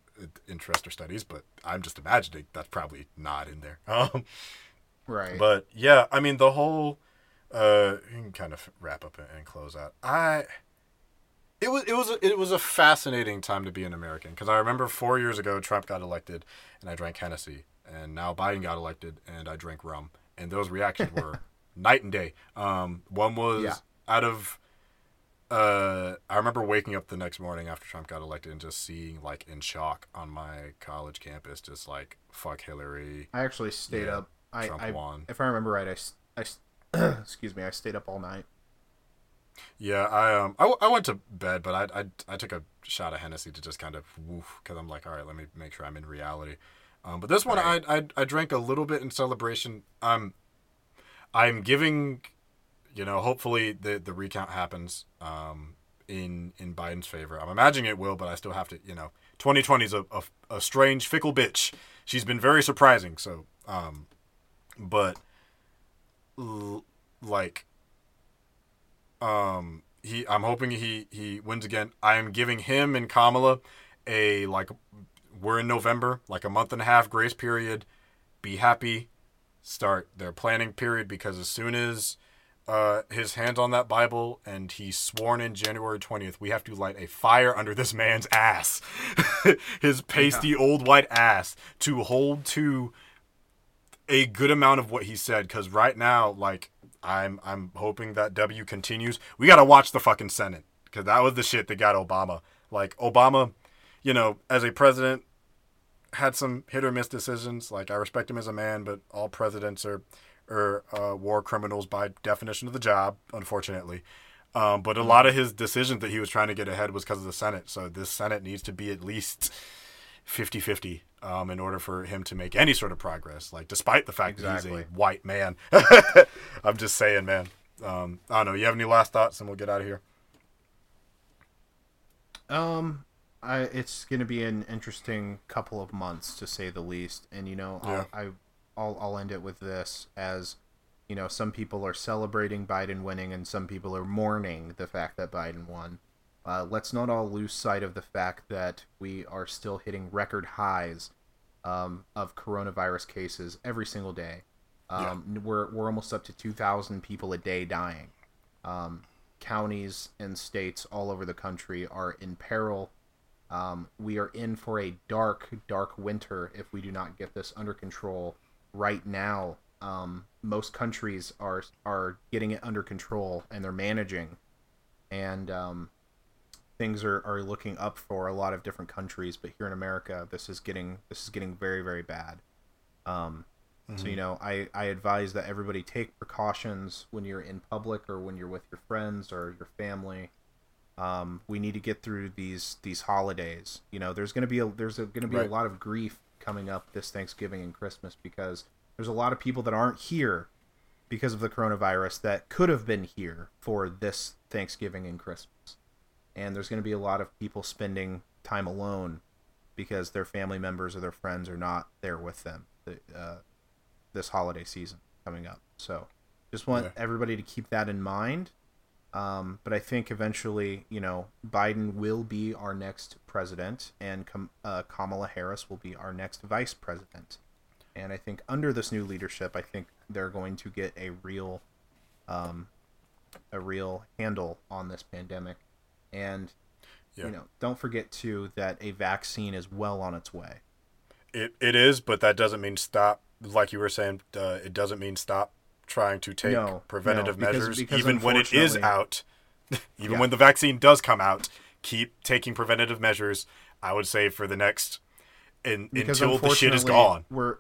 interest or studies, but I'm just imagining that's probably not in there. Um, right. But, yeah, I mean, the whole... Uh, you can kind of wrap up and close out. I... It was it was a, it was a fascinating time to be an American, because I remember four years ago Trump got elected and I drank Hennessy, and now Biden got elected and I drank rum, and those reactions were night and day. Um, one was yeah. out of uh, I remember waking up the next morning after Trump got elected and just seeing, like, in shock on my college campus, just like, fuck Hillary. I actually stayed yeah, up. I, Trump I, won. If I remember right, I, I excuse me, I stayed up all night. Yeah, I um, I, I went to bed, but I, I, I took a shot of Hennessy to just kind of woof, because I'm like, all right, let me make sure I'm in reality. Um, but this one, right. I, I I drank a little bit in celebration. I'm, I'm giving, you know, hopefully the, the recount happens um in in Biden's favor. I'm imagining it will, but I still have to, you know, twenty twenty is a, a, a strange, fickle bitch. She's been very surprising. So, um, but l- like. Um, he, I'm hoping he, he wins again. I am giving him and Kamala a, like, we're in November, like a month and a half grace period. Be happy. Start their planning period, because as soon as uh, his hands on that Bible and he's sworn in January twentieth, we have to light a fire under this man's ass, his pasty yeah. old white ass, to hold to a good amount of what he said. Because right now, like, I'm I'm hoping that W continues. We got to watch the fucking Senate, because that was the shit that got Obama. Like, Obama, you know, as a president, had some hit or miss decisions. Like, I respect him as a man, but all presidents are, are uh, war criminals by definition of the job, unfortunately. Um, but a lot of his decisions that he was trying to get ahead was because of the Senate. So this Senate needs to be at least fifty-fifty um, in order for him to make any sort of progress, like despite the fact exactly. that he's a white man. I'm just saying, man. Um, I don't know. You have any last thoughts and we'll get out of here? Um, I, it's going to be an interesting couple of months, to say the least. And, you know, yeah. I'll, I, I'll, I'll end it with this as... You know, some people are celebrating Biden winning and some people are mourning the fact that Biden won. Uh, let's not all lose sight of the fact that we are still hitting record highs um, of coronavirus cases every single day. Um, yeah. We're we're almost up to two thousand people a day dying. Um, counties and states all over the country are in peril. Um, we are in for a dark, dark winter if we do not get this under control right now. Um, most countries are are getting it under control and they're managing, and um, things are, are looking up for a lot of different countries. But here in America, this is getting this is getting very, very bad. Um, mm-hmm. So you know, I, I advise that everybody take precautions when you're in public or when you're with your friends or your family. Um, we need to get through these these holidays. You know, there's gonna be a, there's a, gonna be right. a lot of grief coming up this Thanksgiving and Christmas because. There's a lot of people that aren't here because of the coronavirus that could have been here for this Thanksgiving and Christmas. And there's going to be a lot of people spending time alone because their family members or their friends are not there with them uh, this holiday season coming up. So just want yeah. everybody to keep that in mind. Um, but I think eventually, you know, Biden will be our next president and uh, Kamala Harris will be our next vice president. And I think under this new leadership, I think they're going to get a real, um, a real handle on this pandemic. And, yeah. you know, don't forget, too, that a vaccine is well on its way. It It is, but that doesn't mean stop. Like you were saying, uh, it doesn't mean stop trying to take no, preventative no, because, measures. Because even when it is out, even yeah. when the vaccine does come out, keep taking preventative measures, I would say, for the next, in, until the shit is gone. We're...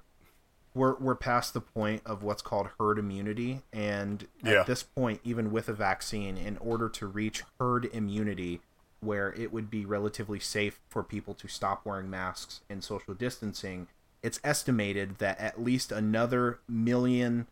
We're we're past the point of what's called herd immunity, and at yeah. this point, even with a vaccine, in order to reach herd immunity, where it would be relatively safe for people to stop wearing masks and social distancing, it's estimated that at least another million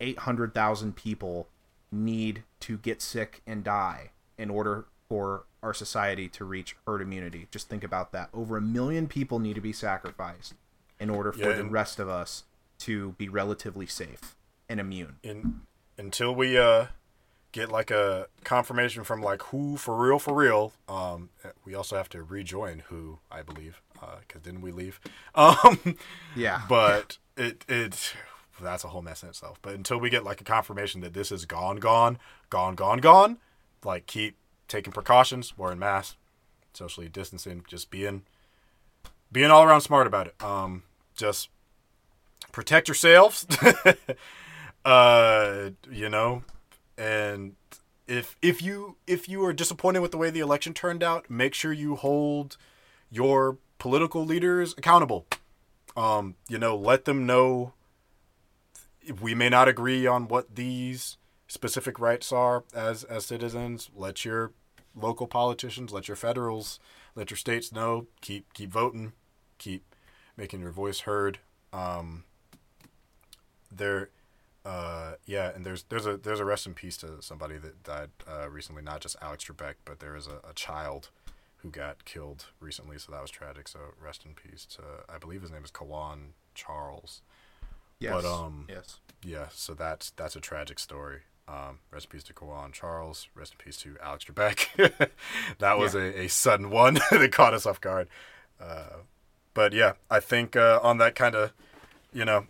eight hundred thousand people need to get sick and die in order for our society to reach herd immunity. Just think about that. Over a million people need to be sacrificed in order for yeah, the rest of us to be relatively safe and immune. In, until we uh, get like a confirmation from like W H O for real, for real. Um, we also have to rejoin W H O, I believe, because uh, didn't we leave? Um, yeah. But it it that's a whole mess in itself. But until we get like a confirmation that this is gone, gone, gone, gone, gone, like keep taking precautions, wearing masks, socially distancing, just being being all around smart about it. Um, just protect yourselves, uh, you know, and if, if you, if you are disappointed with the way the election turned out, make sure you hold your political leaders accountable. Um, you know, let them know we may not agree on what these specific rights are as, as citizens. Let your local politicians, let your federals, let your states know, keep keep voting, keep making your voice heard. Um, there, uh, yeah, and there's there's a there's a rest in peace to somebody that died uh, recently, not just Alex Trebek, but there is a, a child who got killed recently, so that was tragic. So rest in peace to, I believe his name is Kawan Charles. Yes. But, um, yes. Yeah. So that's that's a tragic story. Um, rest in peace to Kawan Charles. Rest in peace to Alex Trebek. That was yeah. a, a sudden one that caught us off guard. Uh, but yeah, I think uh, on that kind of, you know,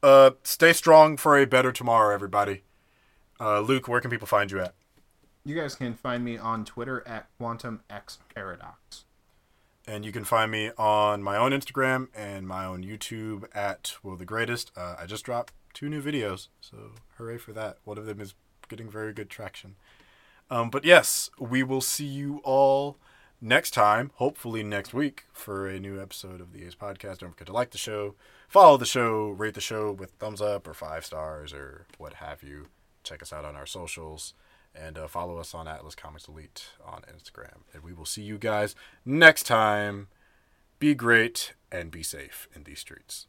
uh, stay strong for a better tomorrow, everybody. Uh, Luke, where can people find you at? You guys can find me on Twitter at QuantumXParadox. And you can find me on my own Instagram and my own YouTube at Will the Greatest. Uh, I just dropped two new videos, so hooray for that. One of them is getting very good traction. Um, but yes, we will see you all next time, hopefully next week, for a new episode of the Ace Podcast. Don't forget to like the show, follow the show, rate the show with thumbs up or five stars or what have you. Check us out on our socials. And uh, follow us on Atlas Comics Elite on Instagram. And we will see you guys next time. Be great and be safe in these streets.